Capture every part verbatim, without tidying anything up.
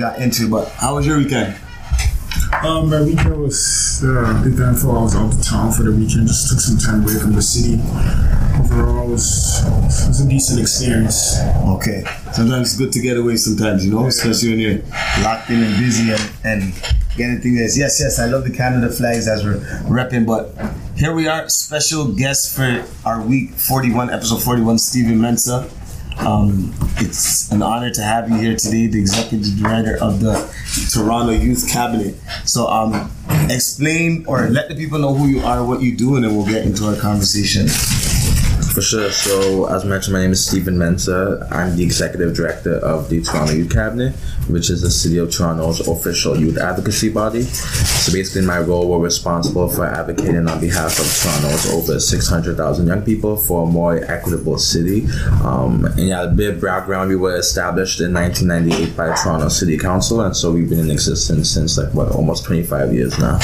got into. But how was your weekend? Um, my weekend was uh, eventful. I was out of town for the weekend. Just took some time away from the city. Overall, it was, it was a decent experience. Okay. Sometimes it's good to get away sometimes, you know, yeah. Especially when you're locked in and busy and, and getting things. Yes, yes, I love the Canada flags as we're repping, but here we are, special guest for our week forty-one, episode forty-one, Steven Mensah. Um, it's an honor to have you here today, the Executive Director of the Toronto Youth Cabinet. So um, explain or let the people know who you are, what you do, and then we'll get into our conversation. For sure. So, as mentioned, my name is Steven Mensah. I'm the Executive Director of the Toronto Youth Cabinet, which is the City of Toronto's official youth advocacy body. So basically, in my role, we're responsible for advocating on behalf of Toronto's over six hundred thousand young people for a more equitable city. Um, and yeah, a bit of background, we were established in nineteen ninety-eight by Toronto City Council, and so we've been in existence since, like, what, almost twenty-five years now.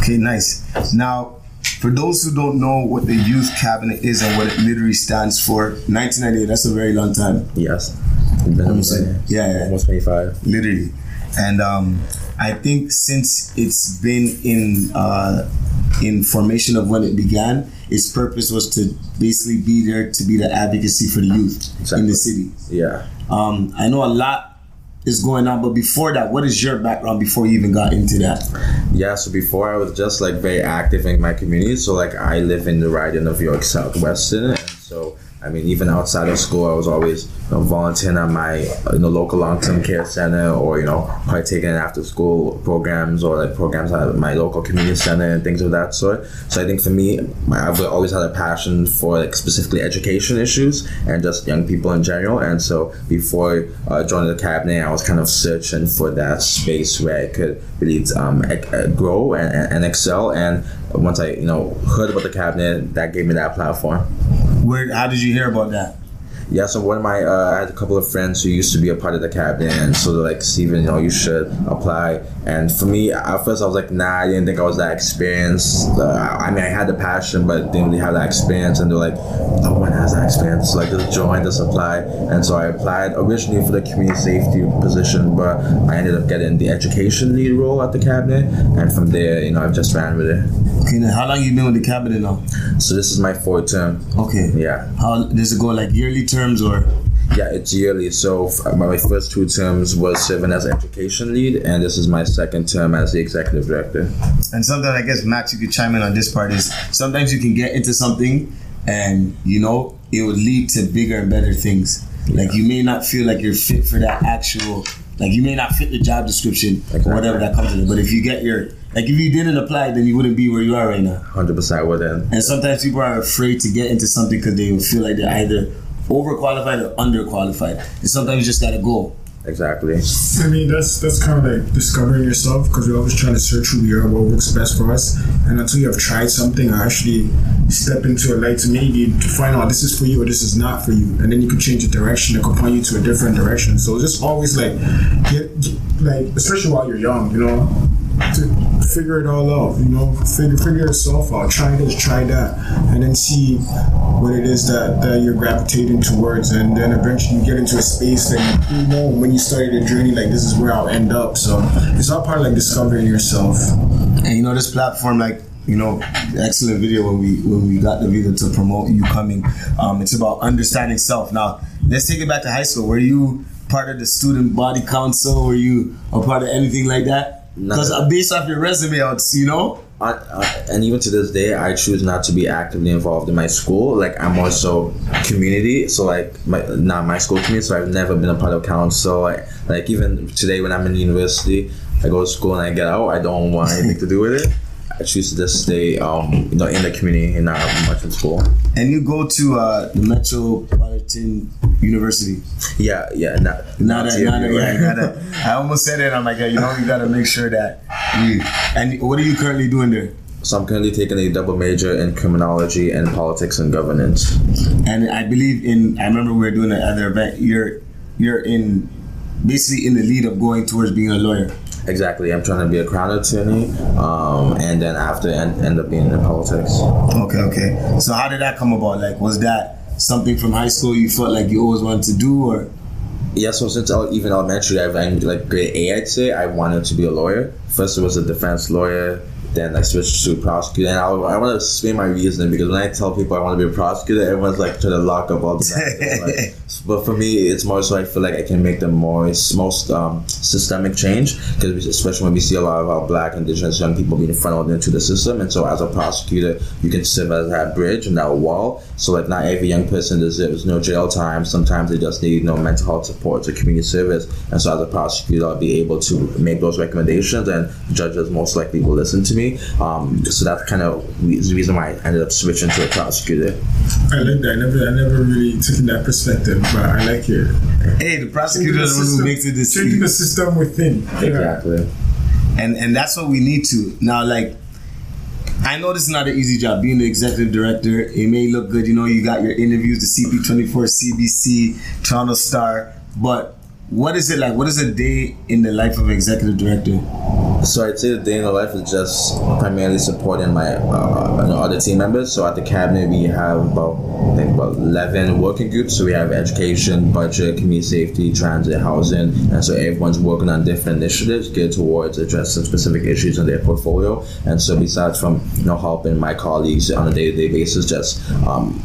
Okay, nice. Now, for those who don't know what the Youth Cabinet is and what it literally stands for, nineteen ninety-eight, that's a very long time. Yes. Almost, like, yeah, yeah. Almost twenty-five. Literally. And um, I think since it's been in uh, in formation of when it began, its purpose was to basically be there to be the advocacy for the youth exactly. in the city. Yeah. Um, I know a lot is going on, but before that, what is your background before you even got into that? Yeah, so before I was just like very active in my community. So like I live in the riding of York Southwestern, and so I mean even outside of school I was always, you know, volunteering at my, you know, local long-term care center, or, you know, partaking in after school programs or like programs at my local community center and things of that sort. So I think for me, I've always had a passion for like specifically education issues and just young people in general. And so before uh, joining the cabinet, I was kind of searching for that space where I could really um, grow and, and excel. And once I, you know, heard about the cabinet, that gave me that platform. Where, how did you hear about that? Yeah, so one of my, uh, I had a couple of friends who used to be a part of the cabinet, and so they're like, Steven, you know, you should apply. And for me, at first I was like, nah, I didn't think I was that experienced. Uh, I mean, I had the passion, but didn't really have that experience. And they're like, no one has that experience. So like, just join, just apply. And so I applied originally for the community safety position, but I ended up getting the education lead role at the cabinet. And from there, you know, I've just ran with it. Okay, now how long you been with the cabinet now? So this is my fourth term. Okay. Yeah. How does it go, like yearly terms or? Yeah, it's yearly. So my first two terms was serving as education lead, and this is my second term as the executive director. And something, I guess, Max, you could chime in on this part, is sometimes you can get into something and, you know, it would lead to bigger and better things. Yeah. Like you may not feel like you're fit for that actual, like you may not fit the job description, like or whatever that comes in. But if you get your, like if you didn't apply, then you wouldn't be where you are right now. one hundred percent wouldn't. And sometimes people are afraid to get into something because they feel like they're either overqualified or underqualified. And sometimes you just gotta go. Exactly. I mean, that's that's kind of like discovering yourself, because we're always trying to search who we are, what works best for us. And until you have tried something or actually step into a light to maybe to find out this is for you or this is not for you. And then you can change the direction, it can point you to a different direction. So it's just always like, get, like especially while you're young, you know, to figure it all out, you know, figure figure yourself out, try this, try that, and then see what it is that, that you're gravitating towards, and then eventually you get into a space that, you know, when you started your journey, like, this is where I'll end up. So it's all part of like discovering yourself. And you know, this platform, like, you know, excellent video when we when we got the video to promote you coming. Um, it's about understanding self. Now, let's take it back to high school. Were you part of the student body council? Were you a part of anything like that? Because based off your resume, you know? I, I, and even to this day, I choose not to be actively involved in my school. Like, I'm more so community. So, like, my, not my school community. So, I've never been a part of council. Like, like, even today when I'm in university, I go to school and I get out. I don't want anything to do with it. I choose to just stay um, you know, in the community and not much in school. And you go to uh, the Metropolitan University. Yeah, yeah. Not, not, not, a, not a, yeah, not a, I almost said it. I'm like, yeah, you know, you got to make sure that you... And what are you currently doing there? So I'm currently taking a double major in criminology and politics and governance. And I believe in... I remember we were doing another event. You're, you're in... basically in the lead of going towards being a lawyer. Exactly. I'm trying to be a crown attorney, um, and then after end, end up being in politics. Okay, okay. So how did that come about? Like, was that something from high school you felt like you always wanted to do, or? yeah, so since I, even elementary, I've like grade eight, I'd say I wanted to be a lawyer. First, I was a defense lawyer. Then I switched to prosecutor, and I, I want to explain my reasoning, because when I tell people I want to be a prosecutor, everyone's like trying to lock up all the time. Like, but for me, it's more so I feel like I can make the more, most um, systemic change, because especially when we see a lot of our Black, Indigenous, young people being funneled into the system, and so as a prosecutor, you can serve as that bridge and that wall. So like not every young person deserves no jail time. Sometimes they just need you know, mental health support or community service, and so as a prosecutor, I'll be able to make those recommendations, and judges most likely will listen to me. Um, so that's kind of the reason why I ended up switching to a prosecutor. I like that. I never, I never really took that perspective, but I like it. Hey, the prosecutor is the one who makes the decision. Changing the system within. Exactly. Yeah. And and that's what we need to now. Like, I know this is not an easy job. Being the executive director, it may look good. You know, you got your interviews, the C P twenty-four, C B C, Toronto Star, but. What is it like? What is a day in the life of an executive director? So I'd say the day in the life is just primarily supporting my uh, you know, other team members. So at the cabinet, we have about, I think about eleven working groups. So we have education, budget, community safety, transit, housing. And so everyone's working on different initiatives geared towards addressing specific issues in their portfolio. And so besides from you know helping my colleagues on a day-to-day basis, just um,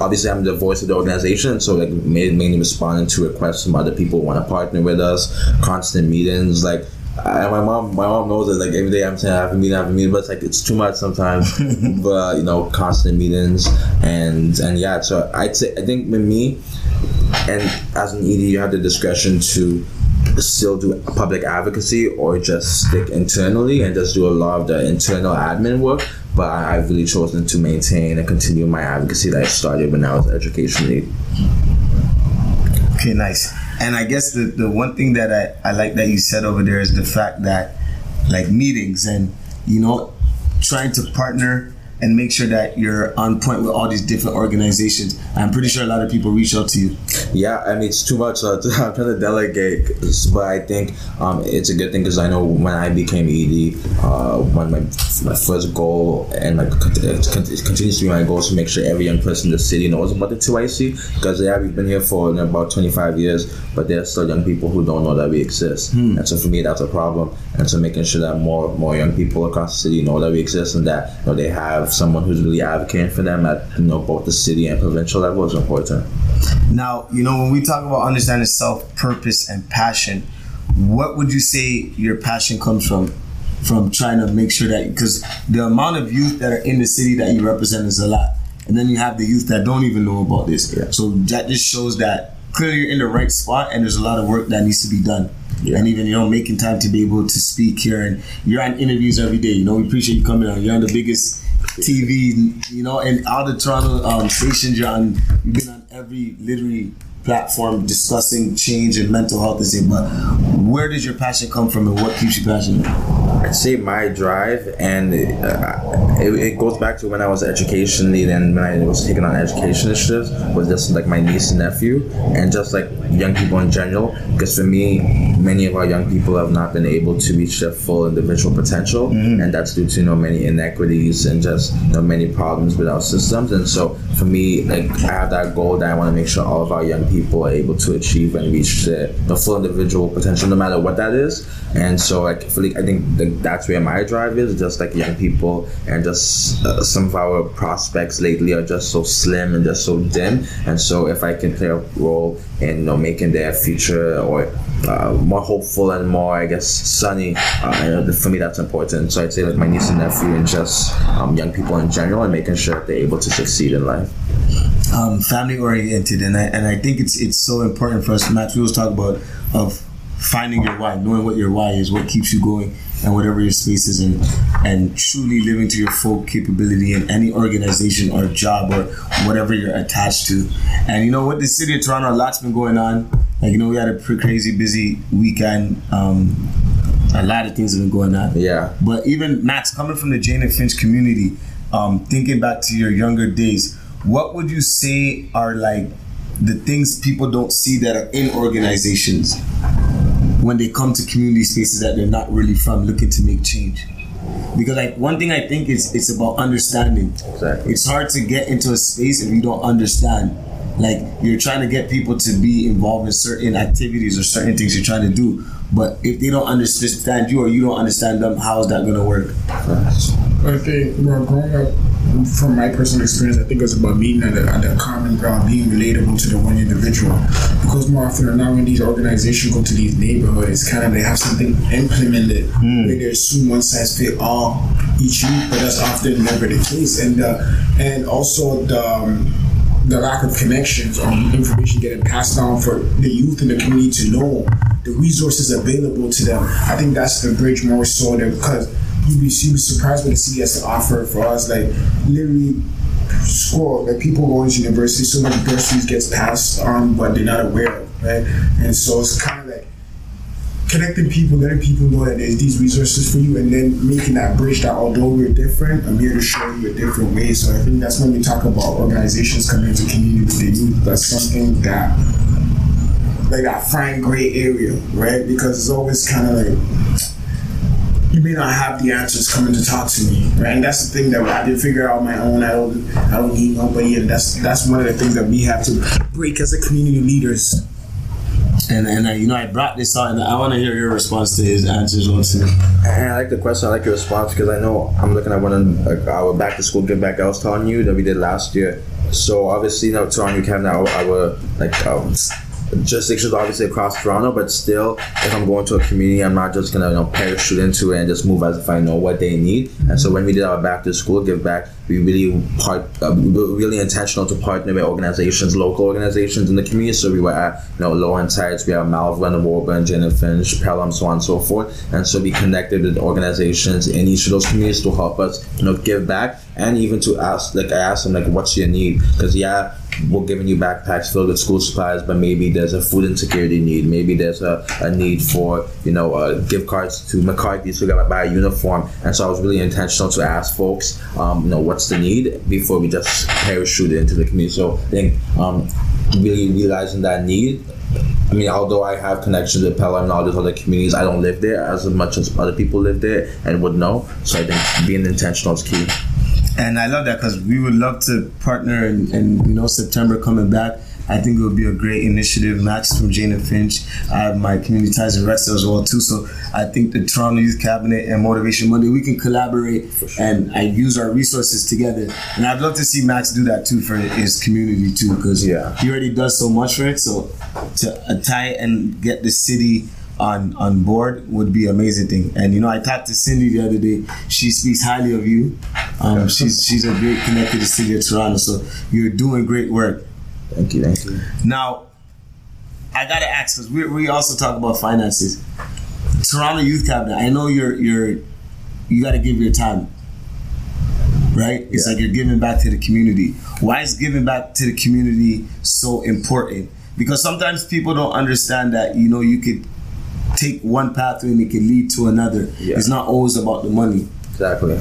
obviously I'm the voice of the organization. So like mainly responding to requests from other people to partner with us, constant meetings. Like I, my mom, my mom knows that. Like every day, I'm saying I have a meeting, I have a meeting, but it's like it's too much sometimes. But you know, constant meetings and and yeah. So I'd say I think with me, and as an E D, you have the discretion to still do public advocacy or just stick internally and just do a lot of the internal admin work. But I, I've really chosen to maintain and continue my advocacy that I started when I was education lead. Okay, nice. And I guess the, the one thing that I, I like that you said over there is the fact that, like, meetings and, you know, trying to partner and make sure that you're on point with all these different organizations. I'm pretty sure a lot of people reach out to you. Yeah, I mean, it's too much. Uh, I'm trying to delegate, but I think um, it's a good thing, because I know when I became E D, uh, one of my, my first goal, and my, it continues to be my goal, is to make sure every young person in the city knows about the two I C, because yeah, we've been here for you know, about twenty-five years, but there are still young people who don't know that we exist. Hmm. And so for me, that's a problem. And so making sure that more more young people across the city know that we exist, and that you know, they have someone who's really advocating for them at you know, both the city and provincial level is important. Now, you know, when we talk about understanding self, purpose, and passion, what would you say your passion comes from? From trying to make sure that, because the amount of youth that are in the city that you represent is a lot. And then you have the youth that don't even know about this. Yeah. So that just shows that clearly you're in the right spot and there's a lot of work that needs to be done. Yeah. And even, you know, making time to be able to speak here. And you're on interviews every day. You know, we appreciate you coming on. You're on the biggest T V, you know, and all the Toronto um, stations you're on. You've been on every literary platform discussing change and mental health and say, but where does your passion come from and what keeps you passionate? I'd say my drive, and it, uh, it, it goes back to when I was education lead and when I was taking on education initiatives, was just like my niece and nephew and just like young people in general, because for me, many of our young people have not been able to reach their full individual potential, mm-hmm. and that's due to you know many inequities and just you know, many problems with our systems. And so for me, like I have that goal that I want to make sure all of our young people are able to achieve and reach their the full individual potential, no matter what that is. And so like, for, like I think the, that's where my drive is, just like young people, and just uh, some of our prospects lately are just so slim and just so dim. And so if I can play a role in you know, making their future or uh, more hopeful and more, I guess, sunny, uh, for me that's important. So I'd say like my niece and nephew and just um, young people in general, and making sure that they're able to succeed in life. Um, family oriented, and I and I think it's it's so important for us. Max, we always talk about of finding your why, knowing what your why is, what keeps you going, and whatever your space is, and and truly living to your full capability in any organization or job or whatever you're attached to. And you know, with the city of Toronto, a lot's been going on. Like, you know, we had a pretty crazy busy weekend. Um, a lot of things have been going on. Yeah. But even Max, coming from the Jane and Finch community, um, thinking back to your younger days, what would you say are like the things people don't see that are in organizations when they come to community spaces that they're not really from, looking to make change? Because like one thing I think is it's about understanding. Exactly. It's hard to get into a space if you don't understand. Like, you're trying to get people to be involved in certain activities or certain things you're trying to do, but if they don't understand you or you don't understand them, how is that going to work? I think, well, growing up, from my personal experience, I think it was about being at a, at a common ground, being relatable to the one individual. Because more often than not, when these organizations go to these neighborhoods, it's kind of they have something implemented mm. where they assume one size fits all each youth, but that's often never the case. And uh, and also the um, the lack of connections or information getting passed down for the youth in the community to know the resources available to them. I think that's the bridge more so than because. You'd be, you'd be surprised what the city has to offer for us. Like, literally, school, like, people go into university, so many bursaries gets passed on, but they're not aware of, right? And so it's kind of like connecting people, letting people know that there's these resources for you, and then making that bridge that although we're different, I'm here to show you a different way. So I think that's when we talk about organizations coming into community with the youth. That's something that, like, that fine gray area, right? Because it's always kind of like, you may not have the answers coming to talk to me, right? And that's the thing that I didn't figure out on my own. I don't, I don't need nobody, and that's that's one of the things that we have to break as a community leaders. And and uh, you know, I brought this out, and I want to hear your response to his answers also. And I like the question. I like your response because I know I'm looking at one of our back to school back I was telling you that we did last year. So obviously, you know, Toronto Youth Cabinet, our, our like. Um, jurisdictions obviously across Toronto, but still, if I'm going to a community, I'm not just gonna, you know, parachute into it and just move as if I know what they need. And so when we did our back to school give back, we really part, uh, we were really intentional to partner with organizations, local organizations in the community. So we were at, you know, Low End Sites, we had Malvern and Woburn, Jane and Finch, Pelham, so on and so forth. And so we connected with organizations in each of those communities to help us, you know, give back, and even to ask, like I asked them, like, what's your need? Because yeah, we're giving you backpacks filled with school supplies, but maybe there's a food insecurity need. Maybe there's a, a need for, you know, uh, gift cards to McCarthy's so we got to buy a uniform. And so I was really intentional to ask folks, um, you know, what's the need before we just parachute into the community. So I think um, really realizing that need. I mean, although I have connections with Pelham and all these other communities, I don't live there as much as other people live there and would know. So I think being intentional is key. And I love that because we would love to partner, and, and you know, September coming back, I think it would be a great initiative. Max from Jane and Finch, I have my community ties in Rexdale as well too. So I think the Toronto Youth Cabinet and Motivation Monday, we can collaborate sure. and, and use our resources together. And I'd love to see Max do that too for his community too, because yeah. he already does so much for it. So to tie it and get the city on on board would be an amazing thing. And you know, I talked to Cindy the other day. She speaks highly of you. Um, she's she's a great connected to the city of Toronto. So you're doing great work. Thank you, thank you. Now, I gotta ask, because we we also talk about finances. Toronto Youth Cabinet. I know you're you're you gotta give your time, right? It's yeah. like you're giving back to the community. Why is giving back to the community so important? Because sometimes people don't understand that, you know, you could take one pathway and it can lead to another. Yeah. It's not always about the money. Exactly.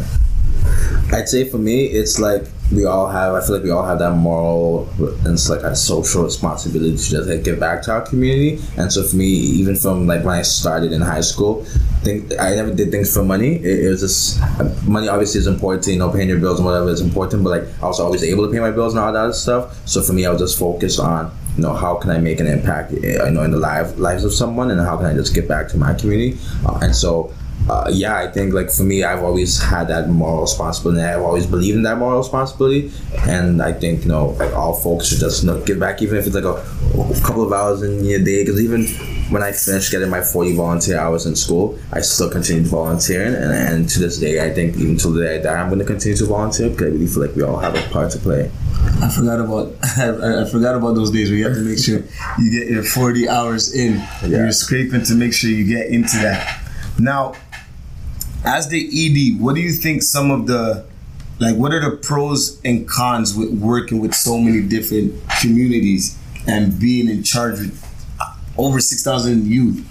I'd say for me, it's like we all have, I feel like we all have that moral and it's like a social responsibility to just like give back to our community. And so for me, even from like when I started in high school, think I never did things for money. It, it was just, money obviously is important, you know, paying your bills and whatever is important, but like I was always able to pay my bills and all that other stuff. So for me, I was just focused on, you know, how can I make an impact, you know, in the life, lives of someone, and how can I just give back to my community? Uh, and so, uh, yeah, I think like for me, I've always had that moral responsibility. I've always believed in that moral responsibility, and I think, you know, like all folks should just, you know, give back, even if it's like a, a couple of hours in your day. Because even when I finished getting my forty volunteer hours in school, I still continued volunteering, and, and to this day, I think even to the day I die, I'm going to continue to volunteer because I really feel like we all have a part to play. I forgot about I, I forgot about those days where you have to make sure you get your forty hours in. Yeah. You're scraping to make sure you get into that. Now, as the E D, what do you think some of the, like, what are the pros and cons with working with so many different communities and being in charge with over six thousand youth?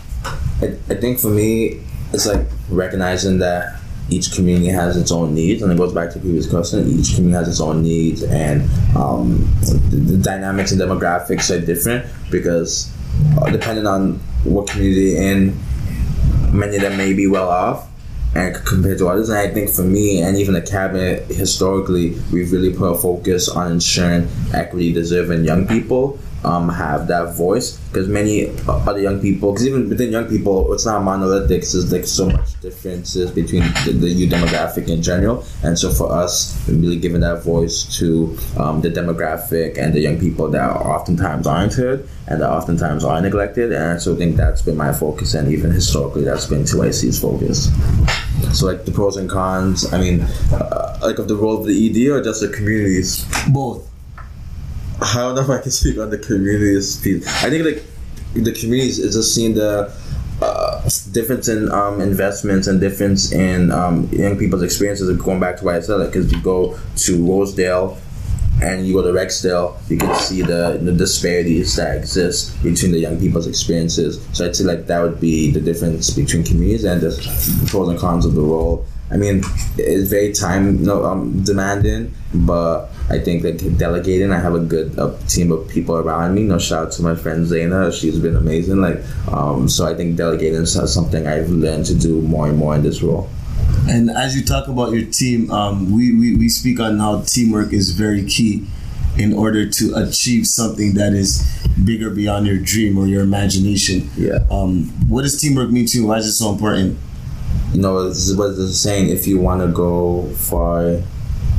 I, I think for me, it's like recognizing that each community has its own needs, and it goes back to the previous question. Each community has its own needs, and um, the, the dynamics and demographics are different because uh, depending on what community they're in, many of them may be well off, and compared to others. And I think for me and even the cabinet historically, we've really put a focus on ensuring equity deserving young people um, have that voice, because many other young people, because even within young people, it's not monolithic, there's like so much differences between the, the youth demographic in general. And so for us, really giving that voice to um, the demographic and the young people that are oftentimes aren't heard and that oftentimes are neglected. And I so think that's been my focus, and even historically that's been two I C's focus. So like the pros and cons, I mean, uh, like of the role of the E D or just the communities? Both. I don't know if I can speak on the communities piece. I think like the communities is just seeing the uh, difference in um, investments and difference in um, young people's experiences. And going back to what I said, like, because you go to Rosedale and you go to Rexdale, you can see the, the disparities that exist between the young people's experiences. So I'd say like that would be the difference between communities and the pros and cons of the role. I mean, it's very time you know, um, demanding, but I think that like, delegating, I have a good uh, team of people around me. You know, shout out to my friend Zaina, she's been amazing. Like, um, so I think delegating is something I've learned to do more and more in this role. And as you talk about your team, um, we, we, we speak on how teamwork is very key in order to achieve something that is bigger beyond your dream or your imagination. Yeah. Um, what does teamwork mean to you? Why is it so important? You know, this is what it's saying, if you want to go far,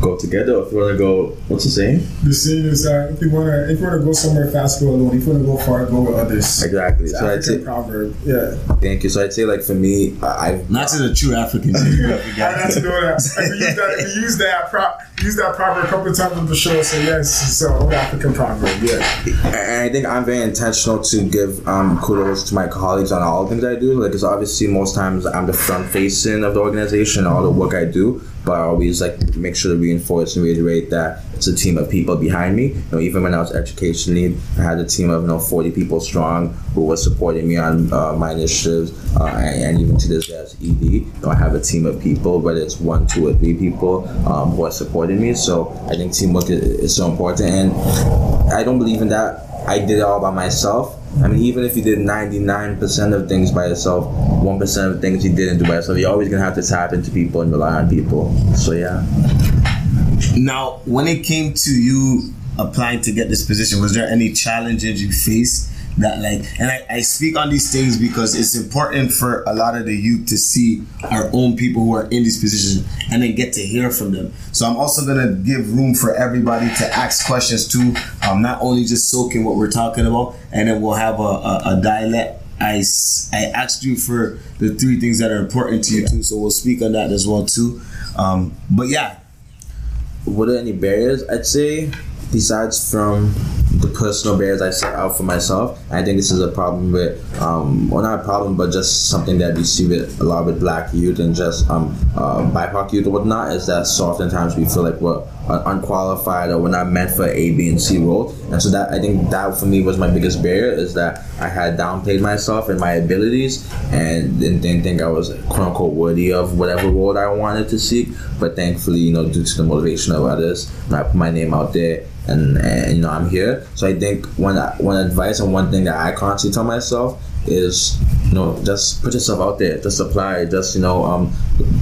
go together. If you want to go, what's the saying? The saying is, uh, if you want to if you want to go somewhere fast, go alone. If you want to go far, go with others. Exactly. It's so African I'd say, proverb. Yeah. Thank you. So I'd say, like, for me, I've... Not to the true African. Not to know that. I mean, use that, use that, pro- use that proverb a couple of times on the show, so yes, so old African proverb, yeah. And I think I'm very intentional to give um, kudos to my colleagues on all the things I do. Like, because obviously most times I'm the front-facing of the organization, all the work I do, but I always like make sure to reinforce and reiterate that it's a team of people behind me. You know, even when I was education lead, I had a team of you know forty people strong who was supporting me on uh, my initiatives, uh, and, and even to this day as E D, you know, I have a team of people, whether it's one, two, or three people um, who are supporting me. So I think teamwork is, is so important, and I don't believe in that I did it all by myself. I mean, even if you did ninety-nine percent of things by yourself, one percent of things you didn't do by yourself, you're always going to have to tap into people and rely on people. So, yeah. Now, when it came to you applying to get this position, was there any challenges you faced that, like, and I, I speak on these things because it's important for a lot of the youth to see our own people who are in these positions and then get to hear from them. So I'm also going to give room for everybody to ask questions too, um, not only just soak in what we're talking about, and then we'll have a, a, a dialect. I, I asked you for the three things that are important to you too, so we'll speak on that as well too. Um, but yeah. Were there any barriers? I'd say besides from the personal barriers I set out for myself, I think this is a problem with, um, or not a problem, but just something that we see with a lot with Black youth and just um, uh, B I P O C youth or whatnot, is that so oftentimes we feel like we're unqualified or we're not meant for A, B, and C role. And so that, I think that for me was my biggest barrier, is that I had downplayed myself and my abilities and didn't think I was quote unquote worthy of whatever role I wanted to seek. But thankfully, you know, due to the motivation of others, I put my name out there. And, and you know, I'm here. So I think one one advice and one thing that I constantly tell myself is, you know, just put yourself out there, just apply, just you know, um,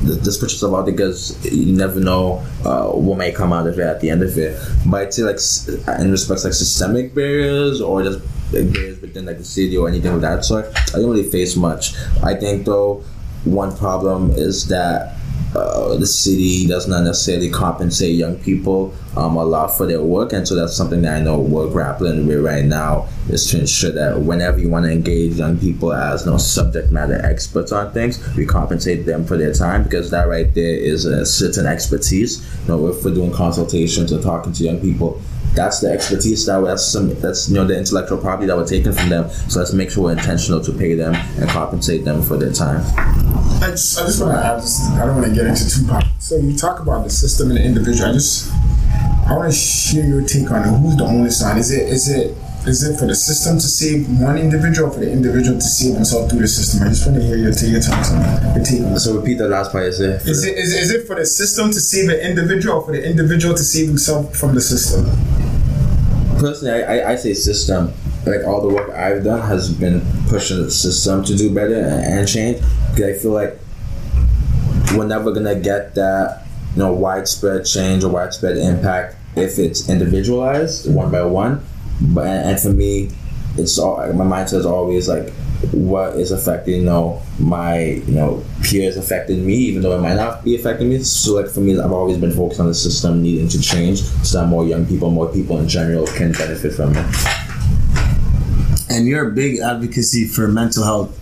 just put yourself out there, because you never know uh, what may come out of it at the end of it. But I'd say like in respects like systemic barriers or just barriers within like the city or anything of that sort, I didn't really face much. I think though one problem is that. Uh, the city does not necessarily compensate young people um, a lot for their work, and so that's something that I know we're grappling with right now, is to ensure that whenever you want to engage young people as you know, subject matter experts on things, we compensate them for their time, because that right there is a certain expertise. You know, if we're doing consultations or talking to young people, that's the expertise, that that's some that's you know the intellectual property that we're taking from them. So let's make sure we're intentional to pay them and compensate them for their time. I just, I just want to add, just, I don't want to get into too much. So you talk about the system and the individual. I just, I want to share your take on who's the onus on. Is it, is it, is it for the system to save one individual, or for the individual to save himself through the system? I just want to hear your take, your take on that. So repeat the last part. Is it, is it, is, is it for the system to save an individual, or for the individual to save himself from the system? Personally, I, I, I say system. Like all the work I've done has been pushing the system to do better and change. Because I feel like we're never gonna get that, you know, widespread change or widespread impact if it's individualized one by one. But and for me, it's all, my mindset is always like, what is affecting, you know, my, you know, peers affecting me, even though it might not be affecting me. So like for me, I've always been focused on the system needing to change so that more young people, more people in general can benefit from it. And you're a big advocacy for mental health.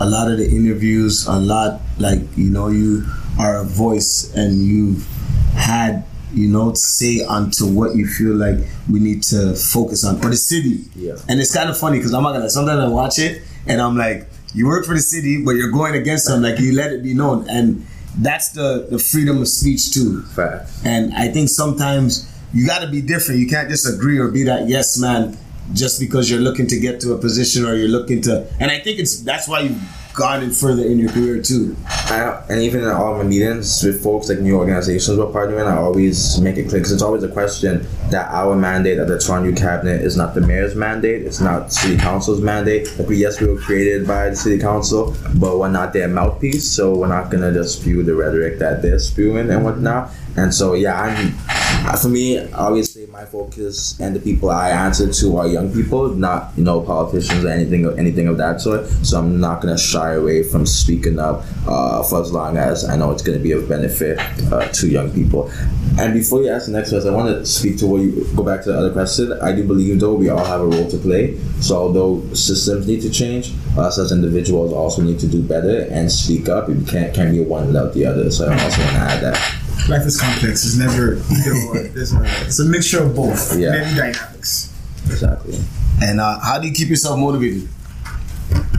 A lot of the interviews, a lot, like, you know, you are a voice and you've had, you know, say onto what you feel like we need to focus on, or the city. Yeah. And it's kind of funny because I'm not gonna, sometimes I watch it and I'm like, you work for the city, but you're going against them. Like, you let it be known. And that's the, the freedom of speech too. Fair. And I think sometimes you gotta be different. You can't just agree or be that yes man just because you're looking to get to a position or you're looking to, and I think it's, that's why you gone in further in your career too. I, and even in all my meetings with folks, like new organizations we're partnering, I always make it clear, because it's always a question that our mandate at the Toronto Youth Cabinet is not the mayor's mandate, it's not city council's mandate. Like, we, yes, we were created by the city council, but we're not their mouthpiece, so we're not going to just spew the rhetoric that they're spewing and whatnot. And so, yeah, I'm, for me, obviously my focus and the people I answer to are young people, not, you know, politicians or anything, anything of that sort. So I'm not going to shy away from speaking up uh, for as long as I know it's going to be of benefit uh, to young people. And before you ask the next question, I want to speak to what you, go back to the other question. I do believe, though, we all have a role to play. So although systems need to change, us as individuals also need to do better and speak up. It can't, can't be one without the other. So I also want to add that. Life is complex. It's never either or. There's no, it's a mixture of both. Yeah. Many dynamics. Exactly. And uh, how do you keep yourself motivated?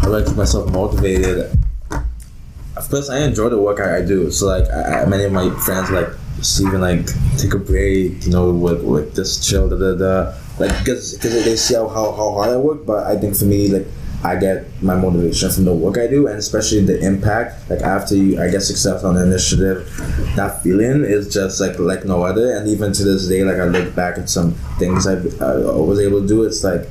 I like to keep myself motivated. Of course, I enjoy the work I, I do. So, like, I, many of my friends are like, Steven, like, take a break, you know, like, like just chill, da da da. Like, because they see how, how, how hard I work, but I think for me, like, I get my motivation from the work I do, and especially the impact. Like, after you, I get success on an initiative, that feeling is just like like no other. And even to this day, like, I look back at some things I uh, was able to do. It's like,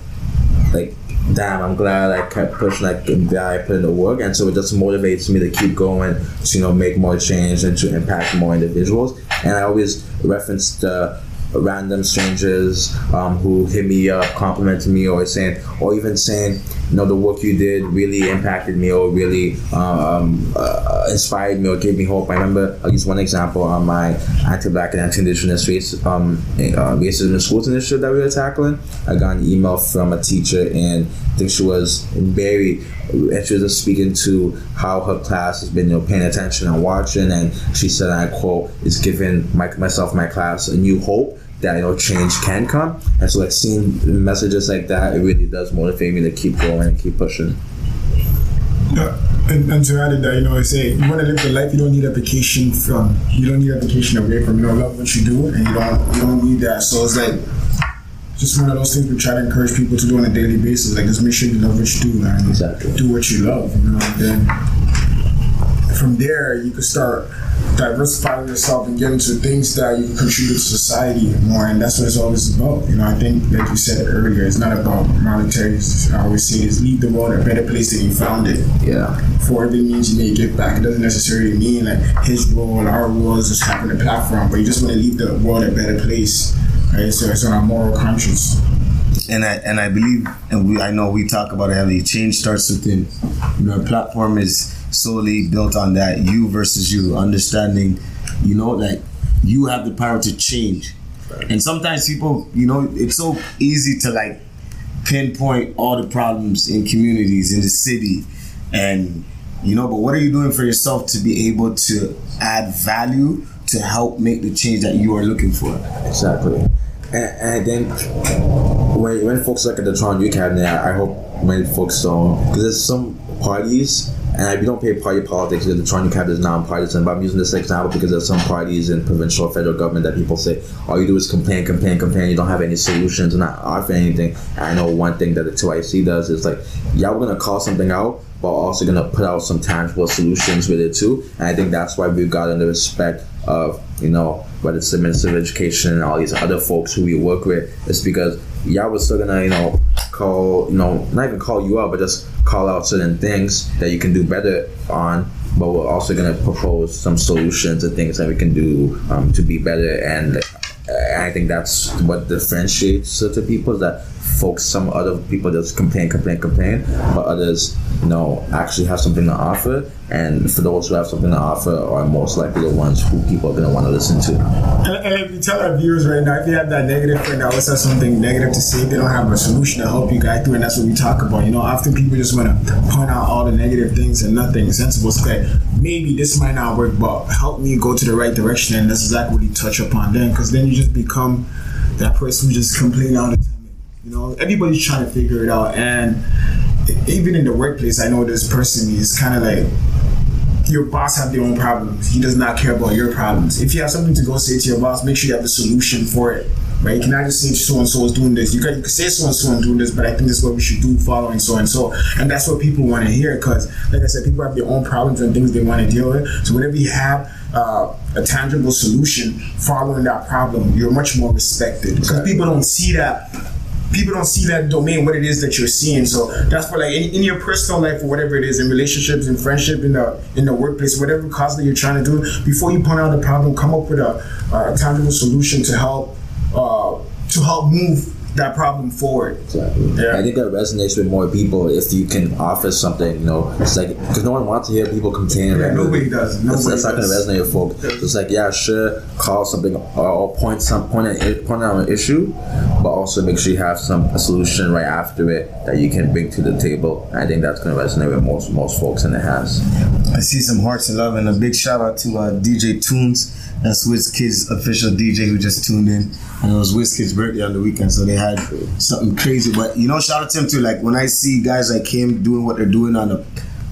like, damn, I'm glad I kept pushing, like, I put in the work. And so it just motivates me to keep going, to, you know, make more change and to impact more individuals. And I always reference the random strangers um, who hit me up, complimented me, or saying, or even saying, you know, the work you did really impacted me, or really um, uh, inspired me, or gave me hope. I remember, I'll use one example on my anti-Black and anti-Indigenous race, um, uh, racism in schools initiative that we were tackling. I got an email from a teacher, and I think she was very, and she was just speaking to how her class has been, you know, paying attention and watching, and she said, and I quote, it's given my, myself, my class, a new hope that, you know, change can come. And so, like, seeing messages like that, it really does motivate me to keep going and keep pushing. Yeah, and, and to add to that, you know, I say, you want to live the life, you don't need application from, you don't need application away from, you know, love what you do, and you don't, you don't need that. So it's like, just one of those things we try to encourage people to do on a daily basis. Like, just make sure you love what you do, man. Exactly. Do what you love, you know, and then from there, you can start diversifying yourself and getting to things that you can contribute to society more, and that's what it's always about. You know, I think, like you said earlier, it's not about monetary. I always say is leave the world a better place than you found it. Yeah. For every means you may give back, it doesn't necessarily mean like his role, our role is just having a platform, but you just want to leave the world a better place. Right? So it's on our moral conscience. And I and I believe, and we I know we talk about it heavily. Change starts within. You know, a platform is solely built on that you versus you, understanding, you know, that you have the power to change. Right. And sometimes people, you know, it's so easy to like pinpoint all the problems in communities, in the city, and, you know, but what are you doing for yourself to be able to add value to help make the change that you are looking for? Exactly. And, and then when, when folks look at the Toronto Youth Cabinet, I hope when folks don't, because there's some parties, and we don't pay party politics because the Toronto Cabinet is non-partisan, but I'm using this example because there's some parties in provincial or federal government that people say, all you do is complain, complain, complain, you don't have any solutions and not offer anything. And I know one thing that the two I C does is like, yeah, we're going to call something out, but also going to put out some tangible solutions with it too. And I think that's why we've gotten the respect of, you know, whether it's the Minister of Education and all these other folks who we work with. It's because, yeah, we're still going to, you know, call, you know, not even call you out, but just call out certain things that you can do better on, but we're also going to propose some solutions and things that we can do um, to be better. And I think that's what differentiates certain people, that folks, some other people just complain, complain, complain, but others, you know, actually have something to offer. And for those who have something to offer are most likely the ones who people are going to want to listen to. And, and if you tell our viewers right now, if you have that negative friend that always has something negative to say, they don't have a solution to help you guide through, and that's what we talk about. You know, often people just want to point out all the negative things and nothing sensible. So like, maybe this might not work, but help me go to the right direction. And that's exactly what you touch upon then, because then you just become that person who just complains all the time. You know, everybody's trying to figure it out. And even in the workplace, I know this person is kind of like, your boss have their own problems. He does not care about your problems. If you have something to go say to your boss, make sure you have a solution for it, right? You cannot just say so-and-so is doing this. You can, you can say so-and-so is doing this, but I think this is what we should do following so-and-so. And that's what people want to hear, because like I said, people have their own problems and things they want to deal with. So whenever you have uh, a tangible solution following that problem, you're much more respected, because people don't see that. People don't see that domain, what it is that you're seeing. So that's what, like, in, in your personal life, or whatever it is, in relationships, in friendship, in the in the workplace, whatever cause that you're trying to do, before you point out the problem, come up with a, a tangible solution to help uh, to help move that problem forward. Exactly. Yeah. I think that resonates with more people if you can offer something, you know, it's like, because no one wants to hear people complain. Yeah, right? Nobody does. Nobody that's, that's does. Not going to resonate with folks. So it's like, yeah, sure, call something or point some point at, point out an issue, but also make sure you have some a solution right after it that you can bring to the table. And I think that's going to resonate with most most folks in the house. I see some hearts and love, and a big shout out to uh, D J Tunes. That's WizKid's official D J who just tuned in. And it was WizKid's birthday on the weekend, so they had something crazy. But, you know, shout out to him, too. Like, when I see guys like him doing what they're doing on a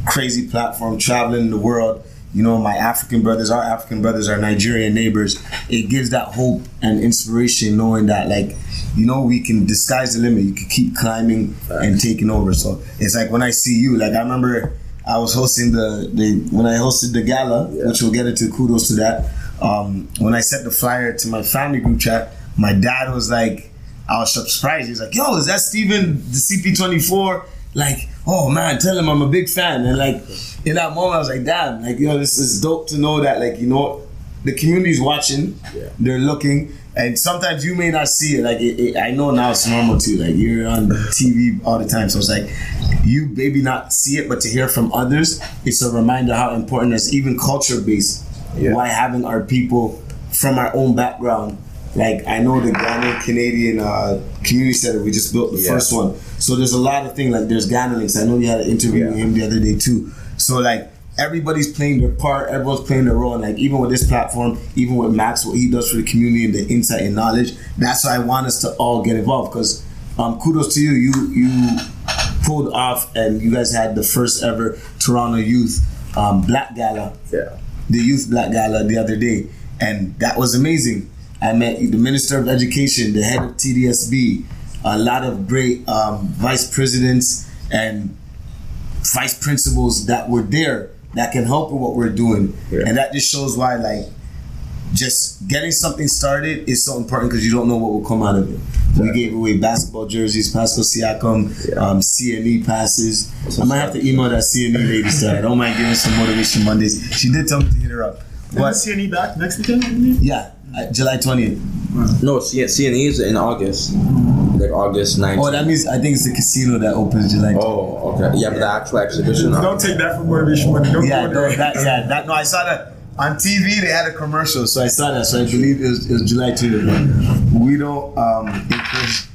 crazy platform, traveling the world, you know, my African brothers, our African brothers, our Nigerian neighbors, it gives that hope and inspiration knowing that, like, you know, we can disguise the limit. You can keep climbing and taking over. So it's like when I see you, like, I remember I was hosting the, the when I hosted the gala, yeah. which we'll get into, kudos to that. Um, when I sent the flyer to my family group chat, my dad was like, I was surprised. He was like, yo, is that Steven, the C P twenty-four? Like, oh man, tell him I'm a big fan. And like, in that moment, I was like, damn, like, you know, this is dope to know that, like, you know, the community's watching, yeah. they're looking, and sometimes you may not see it. Like, it, it, I know now it's normal too. Like, you're on T V all the time. So it's like, you maybe not see it, but to hear from others, it's a reminder how important it's even culture-based. Yeah. Why having our people from our own background, like I know the Ghanaian Canadian uh, community center, we just built the yeah. first one. So there's a lot of things, like there's Ghanaians. I know you had an interview yeah. with him the other day too. So like everybody's playing their part, everyone's playing their role. And like even with this platform, even with Max, what he does for the community and the insight and knowledge, that's why I want us to all get involved. Because um, kudos to you, you you pulled off, and you guys had the first ever Toronto Youth um, Black Gala. Yeah. The Youth Black Gala the other day, and that was amazing. I met the Minister of Education, the head of T D S B, a lot of great um, vice presidents and vice principals that were there that can help with what we're doing. Yeah. And that just shows why, like, just getting something started is so important, because you don't know what will come out of it. Yeah. We gave away basketball jerseys, Pascal Siakam, yeah. um, C N E passes. So I might have to email that C N E lady, so I don't mind giving some Motivation Mondays. She did tell me to hit her up. But is C N E back next weekend? Yeah, uh, July twentieth. Wow. No, yeah, C N E is in August. Like August ninth. Oh, that means I think it's the casino that opens July twentieth. Oh, okay. Yeah, but the actual exhibition. Don't huh? take that for Motivation Monday. Don't yeah, no, that, yeah, that, no, I saw that. On T V, they had a commercial, so I saw that. So I believe it was, it was July twentieth. We don't um, encourage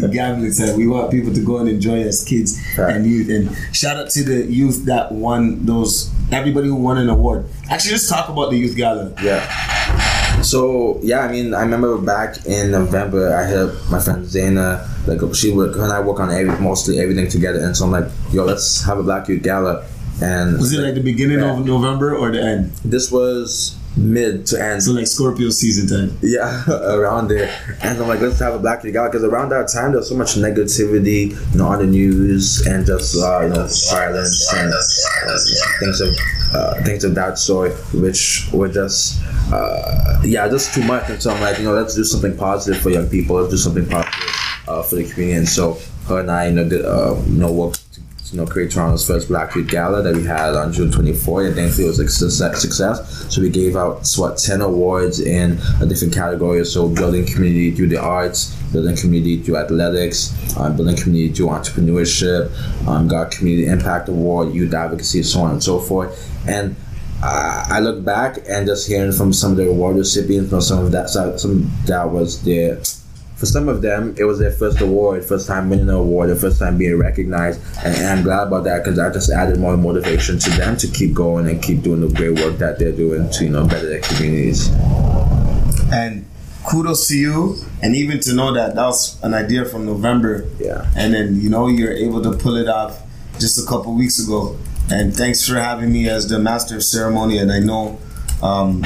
the gambling side. We want people to go and enjoy as kids right. and youth. And shout out to the youth that won those, everybody who won an award. Actually, let's talk about the Youth Gala. Yeah. So, yeah, I mean, I remember back in November, I had my friend Zaina. Like, she would, her and I work on every, mostly everything together. And so I'm like, yo, let's have a Black Youth Gala. And was it like the beginning yeah. of November or the end? This was mid to end. So like Scorpio season time. Yeah, around there. And I'm like, let's have a Black Youth Gala, because around that time there was so much negativity, you know, on the news and just uh, you know, violence and uh, things of uh, things of that sort, which were just uh, yeah, just too much. And so I'm like, you know, let's do something positive for young people. Let's do something positive uh, for the community. And so her and I, you know, did, uh, you know, worked. you know, create Toronto's first Black Youth Gala that we had on June twenty-fourth, and thankfully it was a success. So we gave out, what, ten awards in a different category. So building community through the arts, building community through athletics, um, building community through entrepreneurship, um, got Community Impact Award, youth advocacy, so on and so forth. And Uh, I look back and just hearing from some of the award recipients, you know, some of that, some that was their, for some of them, it was their first award, first time winning an award, their first time being recognized, and, and I'm glad about that because that just added more motivation to them to keep going and keep doing the great work that they're doing to, you know, better their communities. And kudos to you, and even to know that that was an idea from November, yeah, and then, you know, you're able to pull it off just a couple weeks ago. And thanks for having me as the master of ceremony. And I know um,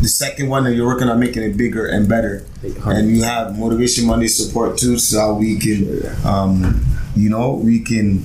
the second one that you're working on making it bigger and better. And you have Motivation Monday support too, so we can, um, you know, we can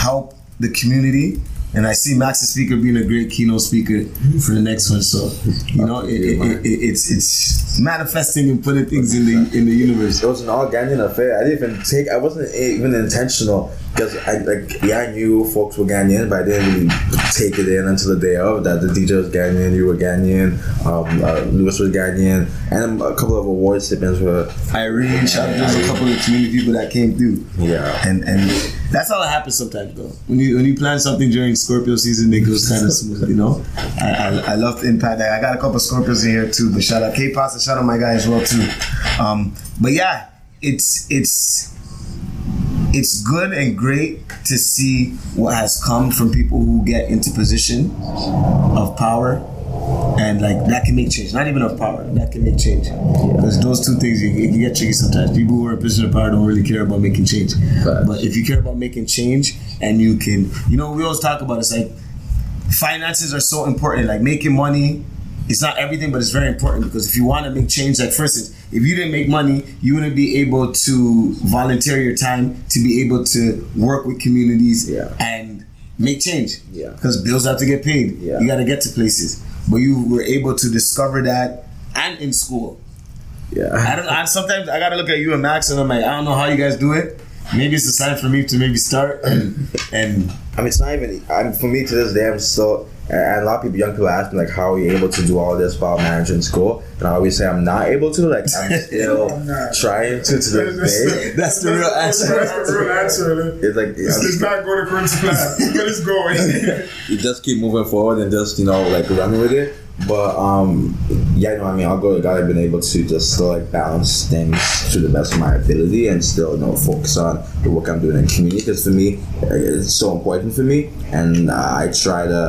help the community. And I see Max the Speaker being a great keynote speaker for the next one. So, you know, it, it, it, it, it's it's manifesting and putting things in the in the universe. It was an organic affair. I didn't even take. I wasn't even intentional because I like yeah I knew folks were Ghanaian, but I didn't really take it in until the day of that. The D J was Ghanaian, you were Ghanaian, um, uh, Lewis was Ghanaian, and a couple of award recipients were Irene. There's a couple of community people that came through. Yeah, and and that's how it happens sometimes though. When you when you plan something during Scorpio season, it goes kind of smooth, you know. I, I, I love the impact. I got a couple of Scorpios in here too, but shout out K-Pos and shout out my guy as well too. Um, but yeah, it's it's it's good and great to see what has come from people who get into position of power, and like that can make change. Not even of power, that can make change. Because those two things you can get tricky sometimes. People who are in position of power don't really care about making change, right. But if you care about making change. And you can, you know, we always talk about it's like finances are so important. Like making money, it's not everything, but it's very important because if you want to make change, like for instance, if you didn't make money, you wouldn't be able to volunteer your time to be able to work with communities yeah. and make change. Yeah. Because bills have to get paid. Yeah. You got to get to places. But you were able to discover that and in school. Yeah. I don't. I sometimes I got to look at you and Max and I'm like, I don't know how you guys do it. Maybe it's a sign for me to maybe start and, and I mean it's not even I'm, for me to this day I'm so and a lot of people young people ask me like how are you able to do all this while managing school and I always say I'm not able to like I'm still I'm trying to to this day. That's the real answer. That's the real answer. It's like yeah, it's not going to French class. It's going. You just keep moving forward and just you know like running with it. But um, yeah, you know, I mean, I'll go to God. I've been able to just still like balance things to the best of my ability and still, you know, focus on the work I'm doing in community. Because for me, it's so important for me, and I try to.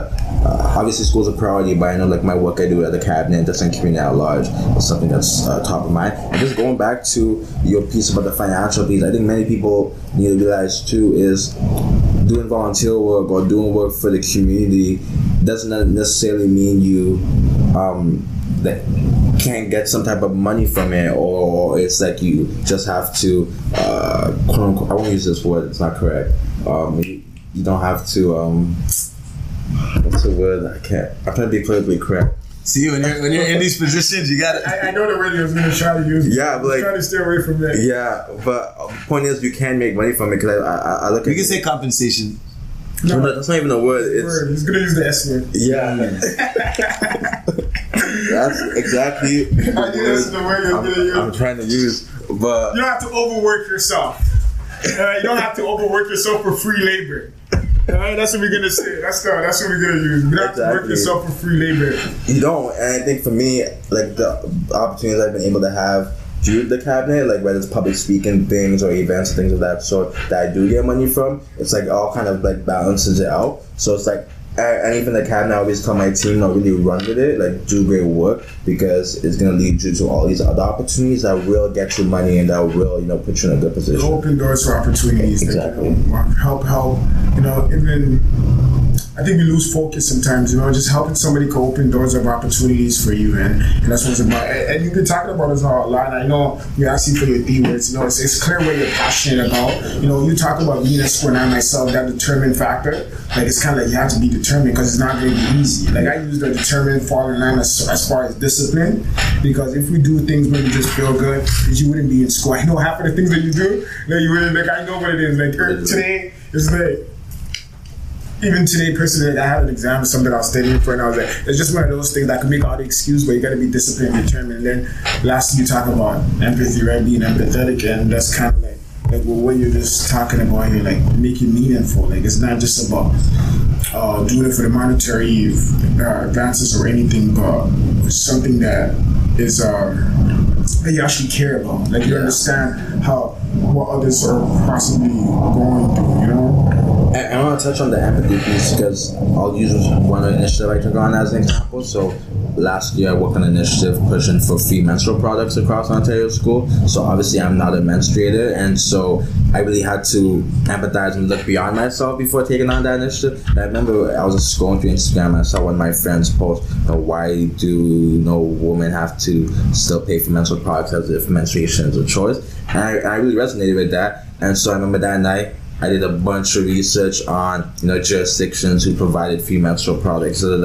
Uh, obviously, school's a priority, but I know like my work I do at the cabinet, just in community at large, is something that's uh, top of mind. And just going back to your piece about the financial piece, I think many people need to realize too is. Doing volunteer work or doing work for the community doesn't necessarily mean you um, that can't get some type of money from it, or it's like you just have to. Uh, quote unquote, I won't use this word; it's not correct. Um, you, you don't have to. Um, what's the word? I can't. I'm trying to be politically correct. See, when you're when you're in these positions, you gotta. I, I know the radio's gonna try to use. Yeah, but like trying to stay away from that. Yeah, but the point is, you can make money from it. Cause I, I, I look. You at can it. Say compensation. No, no, that's not even a word. It's, word. It's gonna use the S word. Yeah. That's exactly. The I think that's the word you're gonna use. I'm trying to use, but you don't have to overwork yourself. Uh, you don't have to overwork yourself for free labor. Right, that's what we're gonna say. That's the, that's what we're gonna use. You don't exactly. have to work yourself for free labor. You don't, and I think for me, like the opportunities I've been able to have through the cabinet, like whether it's public speaking things or events or things of that sort that I do get money from, it's like all kind of like balances it out. So it's like, and even the cabinet, I always tell my team, not really run with it, like do great work because it's gonna lead you to all these other opportunities that will get you money and that will, you know, put you in a good position. It'll open doors for opportunities. Exactly. That, you know, help, help. You know, even I think we lose focus sometimes. You know, just helping somebody could open doors of opportunities for you, and, and that's what it's about. And, and you've been talking about this a lot. And I know we asked you for your D words. You know, it's, it's clear what you're passionate about. You know, you talk about being a square nine myself. That determined factor, like it's kind of like you have to be determined because it's not going to be easy. Like I use the determined falling line as, as far as discipline, because if we do things when we just feel good, you wouldn't be in school. I know half of the things that you do that you really like. I know what it is. Like today, it's like. even today, personally, I had an exam or something I was studying for, and I was like, it's just one of those things that can make all the excuse, but you got to be disciplined and determined. And then last you talk about empathy, right? Being empathetic, and that's kind of like, like well, what you're just talking about here, like make it meaningful. Like it's not just about uh, doing it for the monetary uh, advances or anything, but something that is um, that you actually care about. Like you yeah. understand how what others are possibly going through, you know? And I want to touch on the empathy piece because I'll use one initiative I took on as an example. So last year I worked on an initiative pushing for free menstrual products across Ontario school. So obviously I'm not a menstruator, and so I really had to empathize and look beyond myself before taking on that initiative. And I remember I was just scrolling through Instagram and I saw one of my friends post, why do you know women have to still pay for menstrual products as if menstruation is a choice? And I, I really resonated with that. And so I remember that night I did a bunch of research on, you know, jurisdictions who provided free menstrual products, da, da,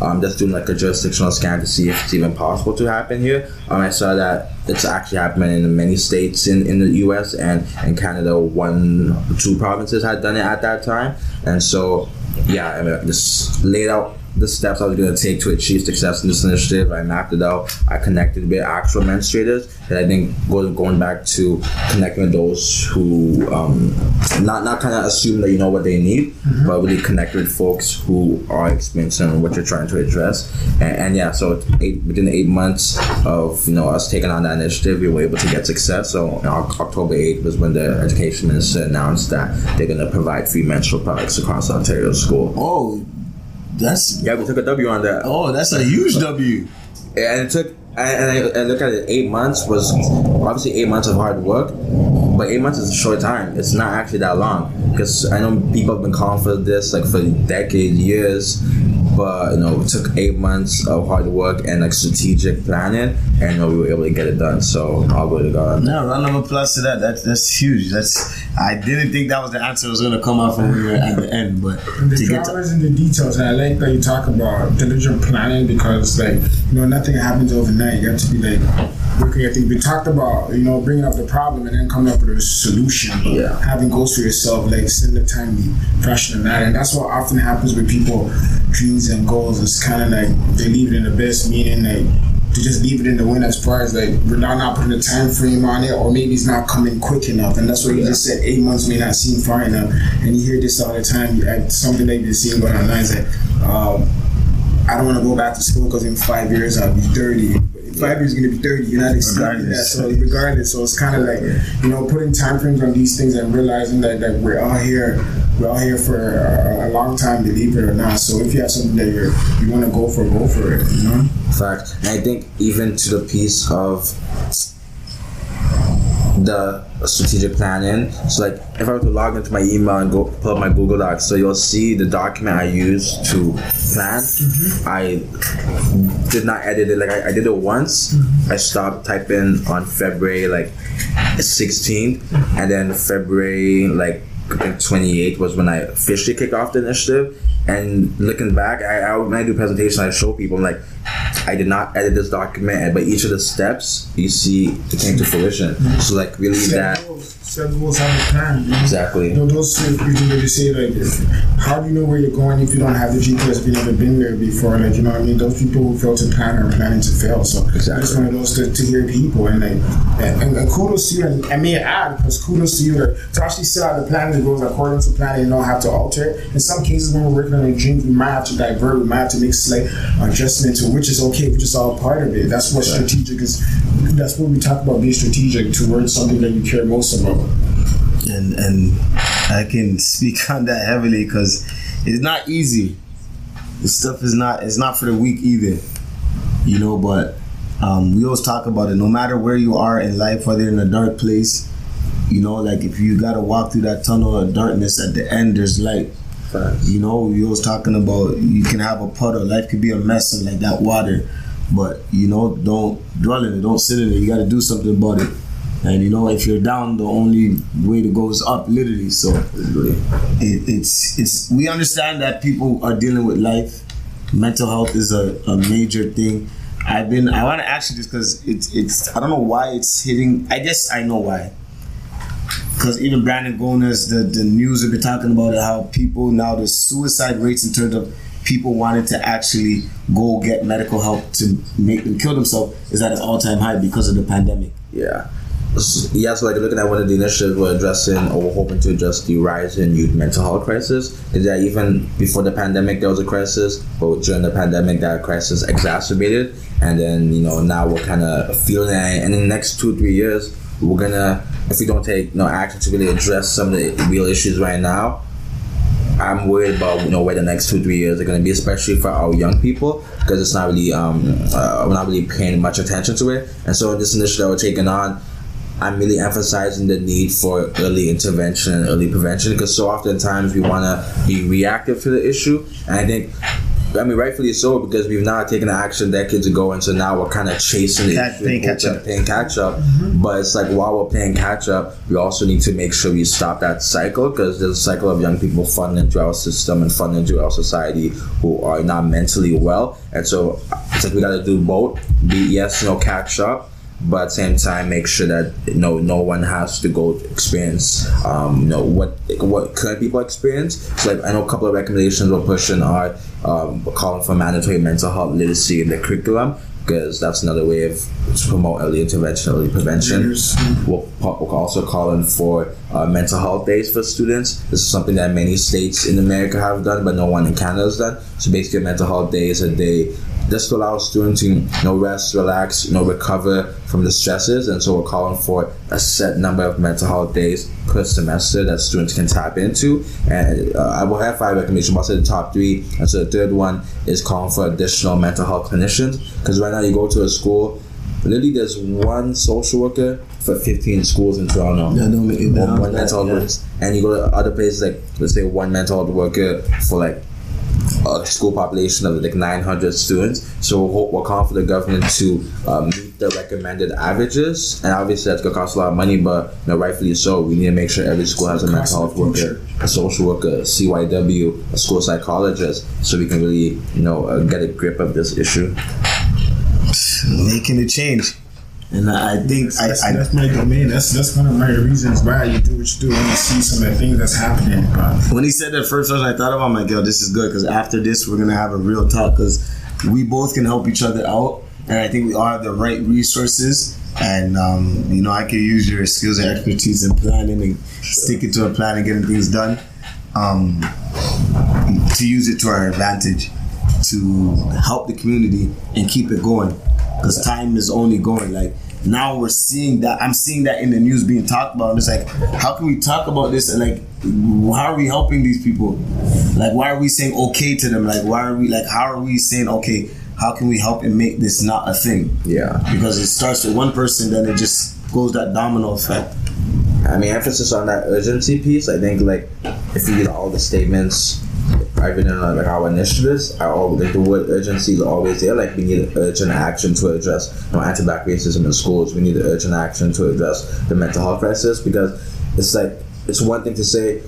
da. Um, just doing like a jurisdictional scan to see if it's even possible to happen here. Um, I saw that it's actually happening in many states in, in the U S and in Canada, one, two provinces had done it at that time. And so, yeah, I mean, just laid out the steps I was going to take to achieve success in this initiative. I mapped it out. I connected with actual menstruators, and I think going back to connecting with those who um, not not kind of assume that you know what they need, mm-hmm. but really connect with folks who are experiencing what you're trying to address. And, and yeah, so eight, within eight months of you know us taking on that initiative, we were able to get success. So you know, October eighth was when the education minister announced that they're going to provide free menstrual products across Ontario school. Oh. That's yeah, we took a W on that. Oh, that's a huge W. And it took, and I, and I look at it, eight months was obviously eight months of hard work, but eight months is a short time. It's not actually that long because I know people have been calling for this like for decades, years, but you know, it took eight months of hard work and like strategic planning, and you know, we were able to get it done. So I'll go to God. No, round of applause to that. That's that's huge. That's I didn't think that was the answer that was going to come out from here at the end, but the drivers and the details. And I like that you talk about diligent planning because, like, you know, nothing happens overnight. You have to be like working at things. We talked about, you know, bringing up the problem and then coming up with a solution. But yeah. having goals for yourself, like, send a timely fashion and that. And that's what often happens with people. Dreams and goals is kind of like they leave it in the best meaning, like to just leave it in the wind as far as like we're not, not putting a time frame on it, or maybe it's not coming quick enough. And that's what you yeah. just said, eight months may not seem far enough. And you hear this all the time. It's something that you've been seeing going online is like, um, I don't want to go back to school because in five years I'll be thirty. Five years is going to be thirty. You're not expecting that. So regardless, so it's kind of like, you know, putting time frames on these things and realizing that, that we're all here, we're all here for a, a long time, believe it or not. So if you have something that you're, you want to go for, go for it, you know? Fact. And I think even to the piece of the strategic planning. So like if I were to log into my email and go pull up my Google Docs, so you'll see the document I used to plan. Mm-hmm. I did not edit it. Like I, I did it once. Mm-hmm. I stopped typing on February like sixteenth, and then February like I think twenty-eighth was when I officially kicked off the initiative. And looking back, I, I when I do presentations, I show people, I'm like, I did not edit this document, but each of the steps you see it came to fruition. Mm-hmm. So like really set that goals. Set goals have a plan. You know? Exactly. You know, those two people that you say like, how do you know where you're going if you don't have the G P S? If you've never been there before, like you know what I mean. Those people who fail to plan are planning to fail. So exactly. It's one of those to, to hear people and like and, and, and kudos to you. And I may add, because kudos to you like, to actually set out the plan that goes according to plan and don't have to alter it. In some cases, when we're working on a dream, we might have to divert. We might have to make slight adjustments, which is okay, which is all part of it. That's what right. strategic is. That's what we talk about, being strategic towards something that you care most about. And and I can speak on that heavily because it's not easy. This stuff is not it's not for the weak either, you know. But um, we always talk about it. No matter where you are in life, whether in a dark place, you know, like if you got to walk through that tunnel of darkness, at the end there's light. You know, we was talking about you can have a puddle. Life could be a mess and like that water, but you know, don't dwell in it. Don't sit in it. You got to do something about it. And you know, if you're down, the only way to go is up, literally. So it, it's it's we understand that people are dealing with life. Mental health is a, a major thing. I've been. I want to ask you this because it's it's. I don't know why it's hitting. I guess I know why. because even Brandon Gona's, the, the news have been talking about it, how people now, the suicide rates in terms of people wanting to actually go get medical help to make them kill themselves is at an all-time high because of the pandemic. Yeah. Yeah, so like looking at one of the initiatives we're addressing or we're hoping to address the rise in youth mental health crisis is that even before the pandemic there was a crisis, but during the pandemic that crisis exacerbated, and then you know now we're kind of feeling it, and in the next two three years we're gonna, if we don't take you know action to really address some of the real issues right now, I'm worried about you know where the next two three years are gonna be, especially for our young people, because it's not really um uh, we're not really paying much attention to it, and so this initiative that we're taking on, I'm really emphasizing the need for early intervention and early prevention, because so oftentimes we want to be reactive to the issue, and I think, I mean, rightfully so, because we've now taken action decades ago, and so now we're kind of chasing the issue, playing catch up, playing catch up. Mm-hmm. But it's like while we're playing catch up, we also need to make sure we stop that cycle, because there's a cycle of young people funneled into our system and funneled into our society who are not mentally well, and so it's like we got to do both. Be yes, you know, catch up. But at the same time, make sure that you know, no one has to go experience um, you know, what what current people experience. So like, I know a couple of recommendations we're pushing are um, calling for mandatory mental health literacy in the curriculum, because that's another way of to promote early intervention, early prevention. We're, we're also calling for uh, mental health days for students. This is something that many states in America have done, but no one in Canada has done. So basically, a mental health day is a day just to allow students to you know, rest, relax, you know, recover from the stresses. And so we're calling for a set number of mental health days per semester that students can tap into. And uh, I will have five recommendations, but I'll say the top three. And so the third one is calling for additional mental health clinicians. Because right now you go to a school, literally there's one social worker for fifteen schools in Toronto. Yeah, no, it, no, one, one mental health worker. Yeah. And you go to other places, like let's say one mental health worker for like a school population of like nine hundred students. So we're, hope, we're calling for the government to um, meet the recommended averages, and obviously that's going to cost a lot of money, but you know, rightfully so, we need to make sure every school has a mental health worker, a social worker, a C Y W, a school psychologist, so we can really you know uh, get a grip of this issue. Making a change. And I think that's, I, that's, I, that's my domain. That's that's one of my reasons why you do what you do, when you see some of the things that's happening. When he said that first, I thought about, I'm like, yo, this is good, because after this, we're gonna have a real talk, because we both can help each other out, and I think we all have the right resources. And um, you know, I could use your skills and expertise in planning and sticking to a plan and getting things done, um, to use it to our advantage, to help the community and keep it going, because time is only going. Like, now we're seeing that, I'm seeing that in the news being talked about. And it's like, how can we talk about this? And like, how are we helping these people? Like, why are we saying okay to them? Like, why are we, like, how are we saying okay? How can we help and make this not a thing? Yeah. Because it starts with one person, then it just goes that domino effect. I mean, emphasis on that urgency piece. I think, like, if you read all the statements, even in like our initiatives, I always, like, the word urgency is always there. Like, we need urgent action to address you know, anti-black racism in schools. We need urgent action to address the mental health crisis, because it's like, it's one thing to say,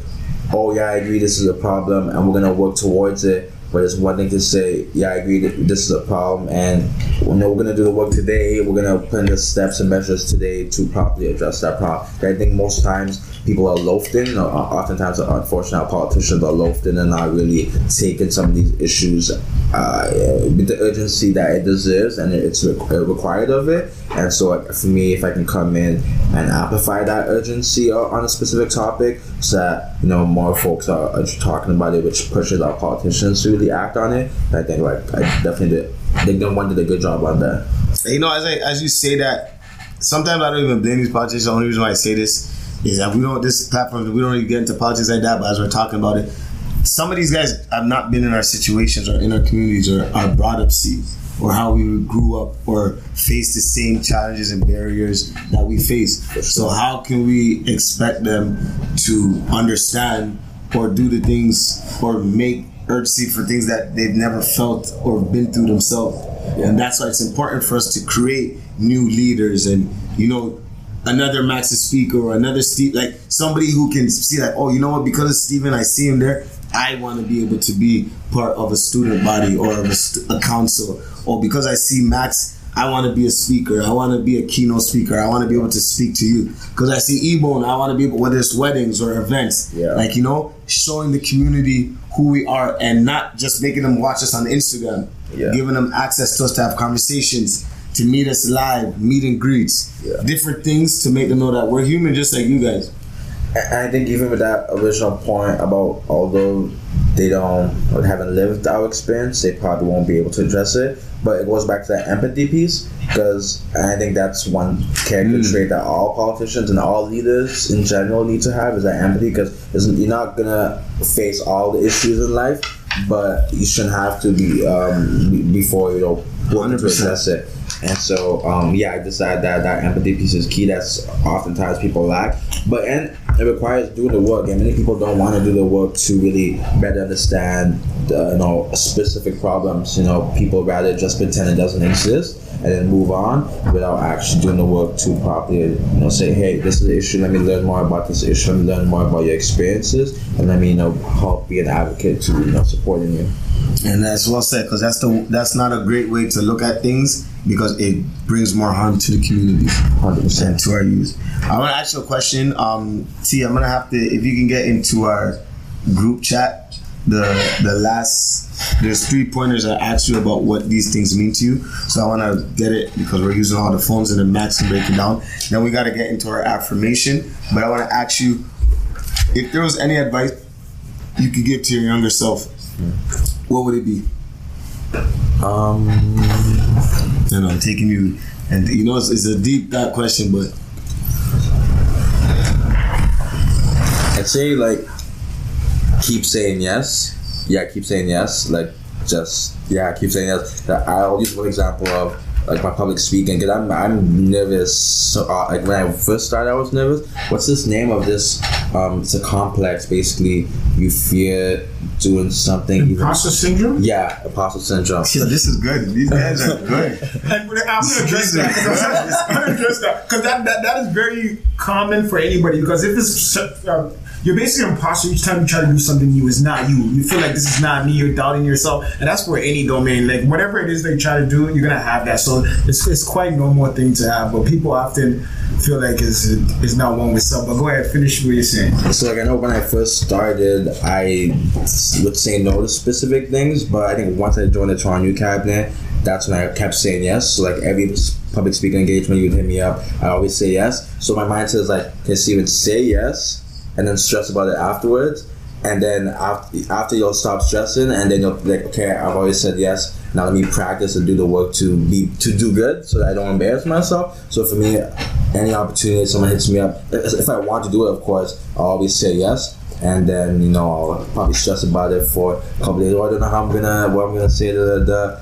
oh yeah, I agree, this is a problem and we're gonna work towards it. But it's one thing to say, yeah, I agree, this is a problem, and you know, we're going to do the work today. We're going to put in the steps and measures today to properly address that problem. I think most times people are loafed in, or oftentimes, unfortunately, our politicians are loafed in and not really taking some of these issues uh, with the urgency that it deserves and it's required of it. And so for me, if I can come in and amplify that urgency on a specific topic so that you know more folks are, are talking about it, which pushes our politicians to really act on it, I think, like, I definitely did. They done one did a good job on that. You know, as I, as you say that, sometimes I don't even blame these politicians. The only reason why I say this is that we don't, this platform, we don't really get into politics like that, but as we're talking about it, some of these guys have not been in our situations or in our communities or our brought up seats, or how we grew up, or faced the same challenges and barriers that we face. So how can we expect them to understand or do the things or make urgency for things that they've never felt or been through themselves? Yeah. And that's why it's important for us to create new leaders, and, you know, another Max speaker or another Steve, like somebody who can see that, oh, you know what, because of Steven, I see him there, I want to be able to be part of a student body or of a, st- a council. Or because I see Max, I want to be a speaker. I want to be a keynote speaker. I want to be able to speak to you. Because I see Ebon, I want to be able, whether it's weddings or events, yeah. like, you know, showing the community who we are and not just making them watch us on Instagram, yeah. giving them access to us to have conversations, to meet us live, meet and greets, yeah. different things to make them know that we're human just like you guys. And I think even with that original point about although they don't or haven't lived our experience, they probably won't be able to address it. But it goes back to that empathy piece, because I think that's one character mm. trait that all politicians and all leaders in general need to have, is that empathy, because you're not going to face all the issues in life, but you shouldn't have to be um, before, you know, one hundred percent to address it. And so, um, yeah, I decided that that empathy piece is key. That's oftentimes people lack. But and it requires doing the work. And many people don't want to do the work to really better understand, the, you know, specific problems. You know, people rather just pretend it doesn't exist and then move on without actually doing the work to properly, you know, say, hey, this is the issue. Let me learn more about this issue. Let me learn more about your experiences. And let me, you know, help be an advocate to, you know, supporting you. And that's well said, because that's the that's not a great way to look at things, because it brings more harm to the community, one hundred percent and to our youth. I want to ask you a question, um, T. I'm gonna have to, if you can get into our group chat, the the last there's three pointers I asked you about what these things mean to you. So I want to get it because we're using all the phones and the Macs to break it down. Then we got to get into our affirmation. But I want to ask you if there was any advice you could give to your younger self. What would it be? Um, you know, I'm taking you, and you know, it's, it's a deep, dark question, but I'd say, like, keep saying yes. Yeah, keep saying yes. Like, just yeah, keep saying yes. I'll use one example of, like, my public speaking, because I'm I'm nervous. So, uh, like, when I first started, I was nervous. What's this name of this? Um, it's a complex. Basically, you fear doing something. Imposter syndrome? Yeah, imposter syndrome. Yeah, this is good. These guys are good. I'm going to address that. I'm going to address that. Because that, that, that is very common for anybody. Because if this, um, you're basically an imposter each time you try to do something new. It's not you. You feel like this is not me. You're doubting yourself. And that's for any domain. Like, whatever it is that you try to do, you're going to have that. So it's, it's quite a normal thing to have. But people often feel like it's, it's not one with self. But go ahead, finish what you're saying. So, like, I know when I first started, I would say no to specific things, but I think once I joined the Toronto Youth Cabinet, that's when I kept saying yes. So, like, every public speaking engagement, you would hit me up, I always say yes. So my mindset is like, okay, Steven, say yes, and then stress about it afterwards. And then after, after you'll stop stressing, and then you'll be like, okay, I've always said yes. Now let me practice and do the work to be to do good, so that I don't embarrass myself. So for me, any opportunity someone hits me up, if I want to do it, of course, I'll always say yes. And then, you know, I'll probably stress about it for a couple days. Oh, I don't know how I'm gonna, what I'm gonna say. Da, da, da.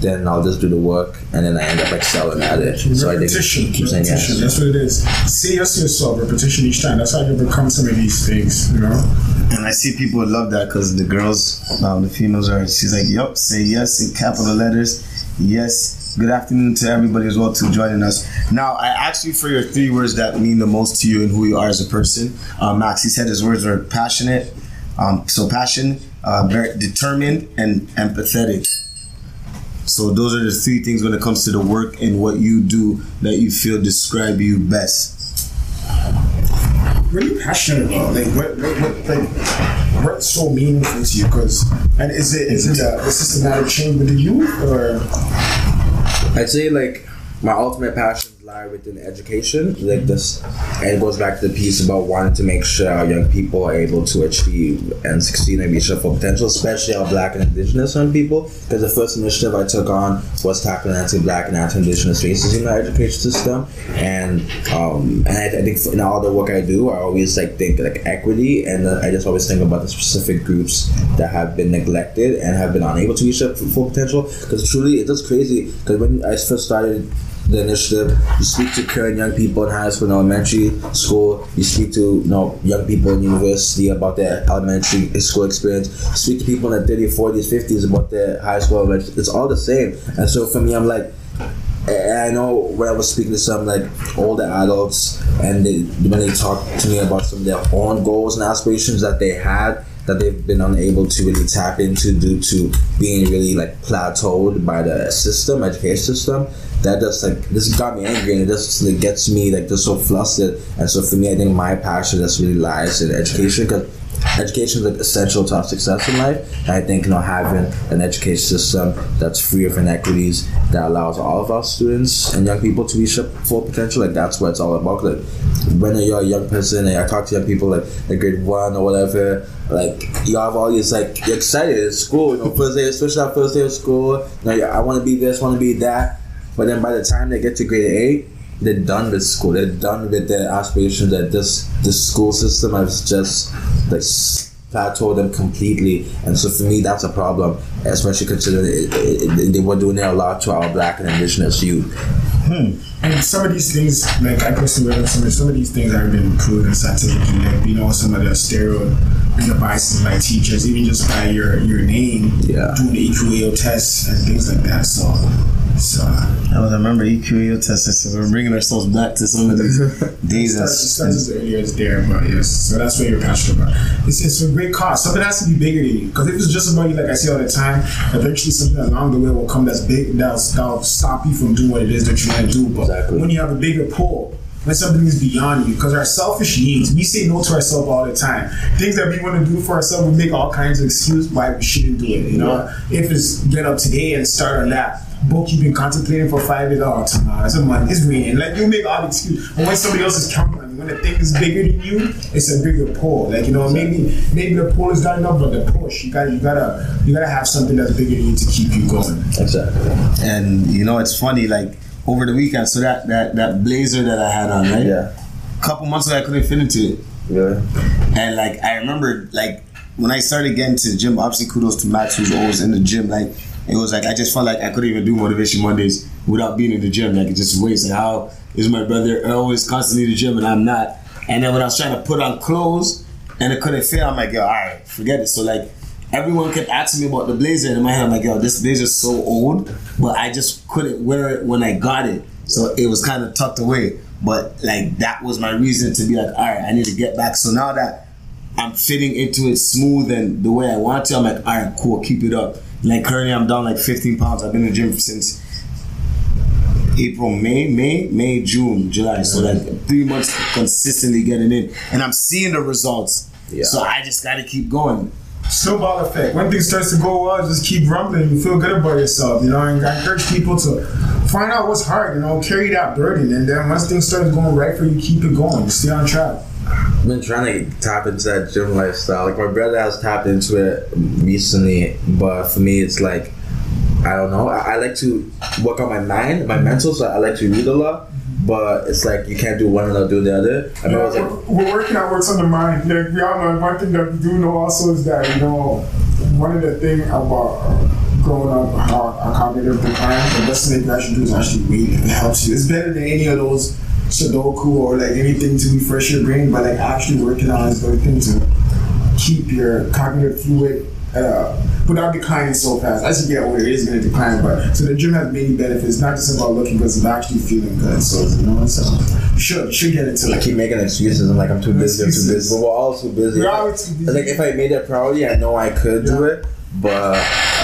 Then I'll just do the work, and then I end up excelling at it. So repetition, I think keep saying yes. That's what it is. Say yes to yourself. Repetition each time. That's how you overcome some of these things, you know. And I see people would love that, because the girls, um, the females are. She's like, "Yup, say yes in capital letters." Yes. Good afternoon to everybody as well to joining us. Now, I asked you for your three words that mean the most to you and who you are as a person. Um, Max, he said his words were passionate. Um, so passion, uh, very determined, and empathetic. So those are the three things when it comes to the work and what you do that you feel describe you best. What are you passionate about? Like what? What? what like what's so meaningful to you? Because and is it is it a, is this a matter of change with the youth, or? I'd say, like, my ultimate passions lie within education. Like this, and it goes back to the piece about wanting to make sure our young people are able to achieve and succeed and reach their full potential, especially our Black and Indigenous young people. Because the first initiative I took on was tackling anti-Black and anti-Indigenous racism in our education system, and um, and I, I think in all the work I do, I always like think like equity, and uh, I just always think about the specific groups that have been neglected and have been unable to reach their full potential. Because truly, it's just crazy. Because when I first started the initiative, you speak to current young people in high school and elementary school, you speak to, you know, young people in university about their elementary school experience, you speak to people in their thirties, forties, fifties about their high school, it's all the same. And so for me, I'm like, I know when I was speaking to some like older adults, and they, when they talk to me about some of their own goals and aspirations that they had, that they've been unable to really tap into due to being really like plateaued by the system, education system. That just like, this got me angry, and it just like gets me like just so flustered. And so for me, I think my passion just really lies in education, because education is like essential to our success in life. And I think, you know, having an education system that's free of inequities, that allows all of our students and young people to reach their full potential, like that's what it's all about. Like when you're a young person and I talk to young people like, like grade one or whatever, like you have all these like, you're excited at school, you know, first day, especially that first day of school, you know, I want to be this, want to be that. But then by the time they get to grade eight, they're done with school. They're done with their aspirations. That this this school system has just like plateaued them completely. And so for me, that's a problem, especially considering it, it, it, they were doing it a lot to our Black and Indigenous youth. Hmm. And some of these things, like I personally read some, some of these things have been proved in scientific, like, you know, some of the stereotypes and the biases by teachers, even just by your your name, yeah. doing the E Q A O tests and things like that. So. So, I was, I remember E Q A O tests. So we're bringing ourselves back to some of these days. That's as earlier as there, but yes. So that's what you're passionate about. It's it's a great cause. Something that has to be bigger than you. Because if it's just about you, like I say all the time, eventually something along the way will come that's big, that'll, that'll stop you from doing what it is that you want to do. But exactly. when you have a bigger pull, when something is beyond you, because our selfish needs, we say no to ourselves all the time. Things that we want to do for ourselves, we make all kinds of excuses why we shouldn't do it. You know, yeah. If it's get up today and start on that. Book you've been contemplating for five years, oh, tomorrow, it's a month, it's raining. Like, you make all the excuses. But when somebody else is counting on you, when the thing is bigger than you, it's a bigger pull. Like, you know, maybe maybe the pull is not enough, but the push, you gotta you gotta you gotta have something that's bigger than you to keep you going. Exactly. And you know, it's funny, like over the weekend, so that that, that blazer that I had on, right? Yeah. A couple months ago I couldn't fit into it. Really? And like I remember like when I started getting to the gym, obviously kudos to Max, who's always in the gym, like it was like, I just felt like I couldn't even do Motivation Mondays without being in the gym. Like, it just wastes. Like, how is my brother always constantly in the gym and I'm not? And then when I was trying to put on clothes and it couldn't fit, I'm like, yo, all right, forget it. So, like, everyone kept asking me about the blazer. And in my head, I'm like, yo, this blazer's so old, but I just couldn't wear it when I got it. So it was kind of tucked away. But, like, that was my reason to be like, all right, I need to get back. So now that I'm fitting into it smooth and the way I want to, I'm like, all right, cool, keep it up. Like currently I'm down like fifteen pounds. I've been in the gym since April, May, May, May, June, July. So like three months consistently getting in. And I'm seeing the results. Yeah. So I just gotta keep going. Snowball effect. When things starts to go well, just keep rumbling. You feel good about yourself, you know. And I encourage people to find out what's hard, you know, carry that burden. And then once things start going right for you, keep it going. You stay on track. I've been trying to tap into that gym lifestyle. Like, my brother has tapped into it recently, but for me, it's like, I don't know. I, I like to work on my mind, my mental, so I like to read a lot, but it's like, you can't do one and not do the other. I mean, yeah, I was like, we're, we're working on what's on the mind. Like, we all know, one thing that we do know also is that, you know, one of the things about growing up, how our cognitive decline, the best thing that you should do is actually read. It helps you. It's better than any of those Sudoku or like anything to refresh your brain, but like actually working on is the thing to keep your cognitive fluid uh, without declining so fast. As you get older, it is going to decline, but so the gym has many benefits, not just about looking good, it's actually feeling good. So, you know, so should should get into like, I keep making excuses. I'm like, I'm too busy, I'm too busy, but we're all too busy. We're all too busy. Like, if I made that priority, I know I could yeah. do it. But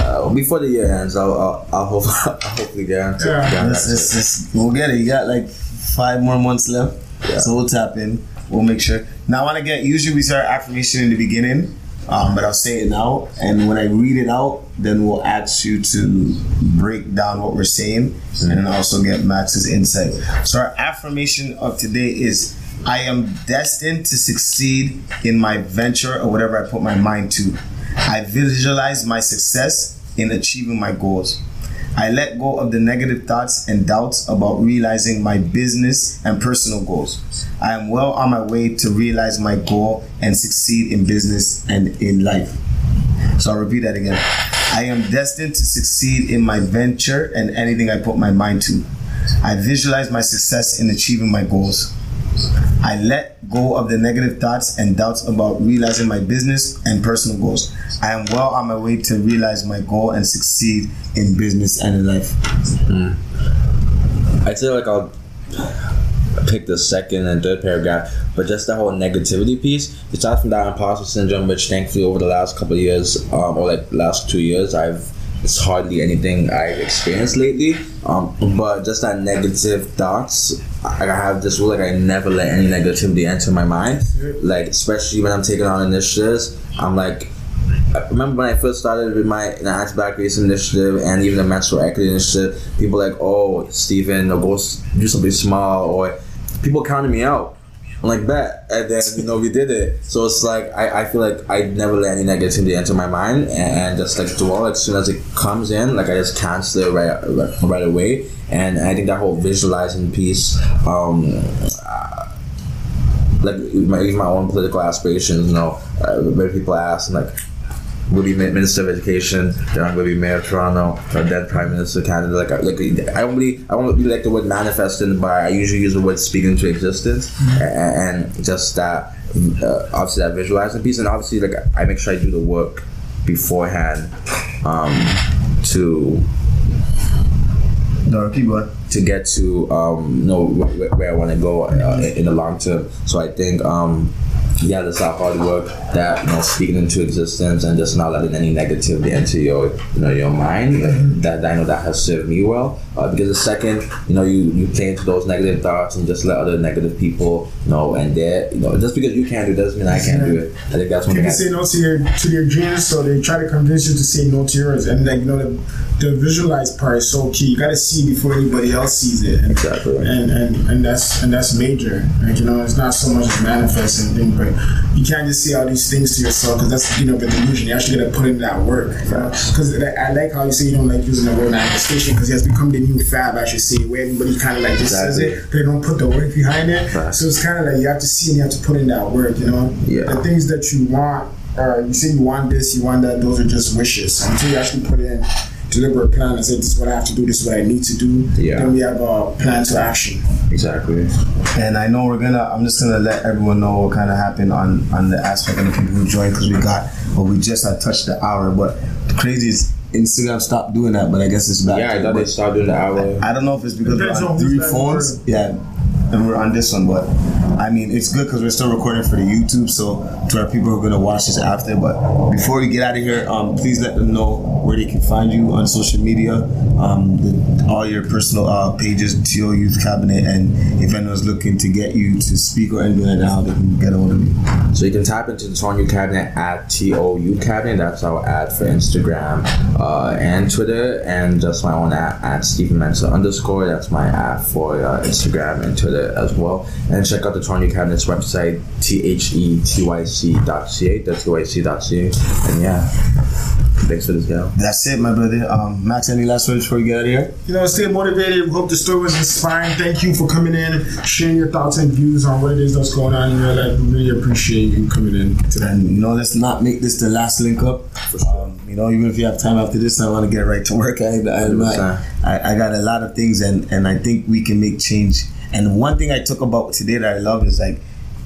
uh, before the year ends, I'll I'll, I'll, hope, I'll hopefully get into it. Yeah. This, this, this, we'll get it. You got like five more months left, yeah. so we'll tap in. We'll make sure. Now I want to get. Usually we start affirmation in the beginning, um, but I'll say it now. And when I read it out, then we'll ask you to break down what we're saying, mm-hmm. and also get Max's insight. So our affirmation of today is: I am destined to succeed in my venture or whatever I put my mind to. I visualize my success in achieving my goals. I let go of the negative thoughts and doubts about realizing my business and personal goals. I am well on my way to realize my goal and succeed in business and in life. So I'll repeat that again. I am destined to succeed in my venture and anything I put my mind to. I visualize my success in achieving my goals. I let go of the negative thoughts and doubts about realizing my business and personal goals. I am well on my way to realize my goal and succeed in business and in life. Mm. I feel like I'll pick the second and third paragraph, but just the whole negativity piece. Besides from that imposter syndrome, which thankfully over the last couple of years, um, or like last two years, I've it's hardly anything I've experienced lately. Um, but just that negative thoughts, I have this rule, like I never let any negativity enter my mind. Like especially when I'm taking on initiatives, I'm like, I remember when I first started with my you know, anti-black racism initiative and even the menstrual equity initiative, people were like, oh, Steven, go do something small, or people counted me out. I'm like, bet. And then, you know, we did it. So it's like, I, I feel like I never let any negativity enter my mind, and, and just like dwell. As soon as it comes in, like I just cancel it right, right, right away. And I think that whole visualizing piece, um, like my, even my own political aspirations, you know, uh, when people ask, like, will be Minister of Education, then I'm going to be Mayor of Toronto, or then Prime Minister of Canada. Like, like I don't really, I don't really like the word manifesting, but I usually use the word speaking to existence, and, and just that, uh, obviously that visualizing piece, and obviously like I make sure I do the work beforehand, um, to, no, people to get to, um, know where, where I want to go uh, in the long term. So I think, um, yeah, that's that hard work, that, you know, speaking into existence and just not letting any negativity enter your, you know, your mind. Like, that I know that has served me well. Uh, because the second, you know, you, you play into those negative thoughts and just let other negative people know, and they're, you know, just because you can't do it doesn't mean I can't do it. I think that's one thing. People say no to your, to their dreams, so they try to convince you to say no to yours. And like, you know, the, the visualized part is so key. You got to see before anybody else sees it. And, exactly. And, and and that's and that's major. Like, you know, it's not so much as manifesting things, but you can't just say all these things to yourself, because that's, you know, the delusion. You actually got to put in that work. Because you know? I like how you say you don't like using the word manifestation, because it has become the new fab, I should say, where everybody kind of like just exactly. says it, but they don't put the work behind it. Right. So it's kind of like you have to see and you have to put in that work, you know? Yeah. The things that you want, or you say you want this, you want that, those are just wishes. Until you actually put in deliberate plan and say, this is what I have to do, this is what I need to do, yeah. Then we have a plan to action. Exactly. And I know we're gonna, I'm just gonna let everyone know what kind of happened on, on the aspect of the people who joined, because we got, well, we just had touched the hour, but the craziest, Instagram stopped doing that, but I guess it's back. Yeah, I thought they stopped doing the hour. I don't know if it's because we're on three phones. Word. Yeah, and we're on this one, but I mean, it's good because we're still recording for the YouTube, so to our people who are going to watch this after. But before we get out of here, um, please let them know where they can find you on social media, um, the, all your personal uh, pages, T O Youth Cabinet, and if anyone's looking to get you to speak or anything like that, how they can get hold of you. So you can type into the Toronto Youth Cabinet at T O Youth Cabinet. That's our ad for Instagram uh, and Twitter, and just my own ad at Steven Mensah underscore. That's my ad for uh, Instagram and Twitter as well. And check out the Toronto Cabinet's website, T H E T Y C dot C A, that's T Y C dot C A, and yeah, thanks for this, girl. That's it, my brother. Um, Max, any last words before we get out of here? You know, stay motivated. We hope the story was inspiring. Thank you for coming in, sharing your thoughts and views on what it is that's going on in your life. We really appreciate you coming in today. And, you know, let's not make this the last link up. Um, you know, even if you have time after this, I want to get right to work. I, I, I, I, I got a lot of things, and, and I think we can make change. And one thing I took about today that I love is like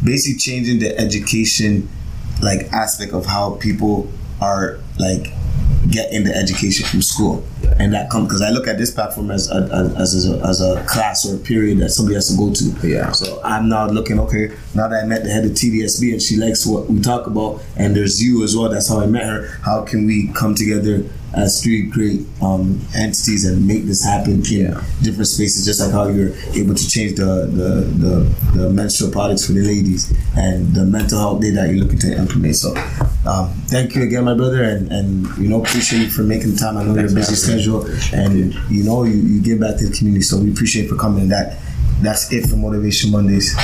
basically changing the education like aspect of how people are like getting the education from school. And that comes because I look at this platform as a, as as a, as a class or a period that somebody has to go to. Yeah. So I'm now looking, okay, now that I met the head of T D S B and she likes what we talk about, and there's you as well, that's how I met her, how can we come together as three great um, entities and make this happen in yeah. different spaces, just like how you're able to change the, the, the, the menstrual products for the ladies and the mental health day that you're looking to implement. So um, thank you again, my brother, and, and you know, appreciate you for making time. I know you're busy schedule, and you know, you, you give back to the community, so we appreciate you for coming. That that's it for Motivation Mondays.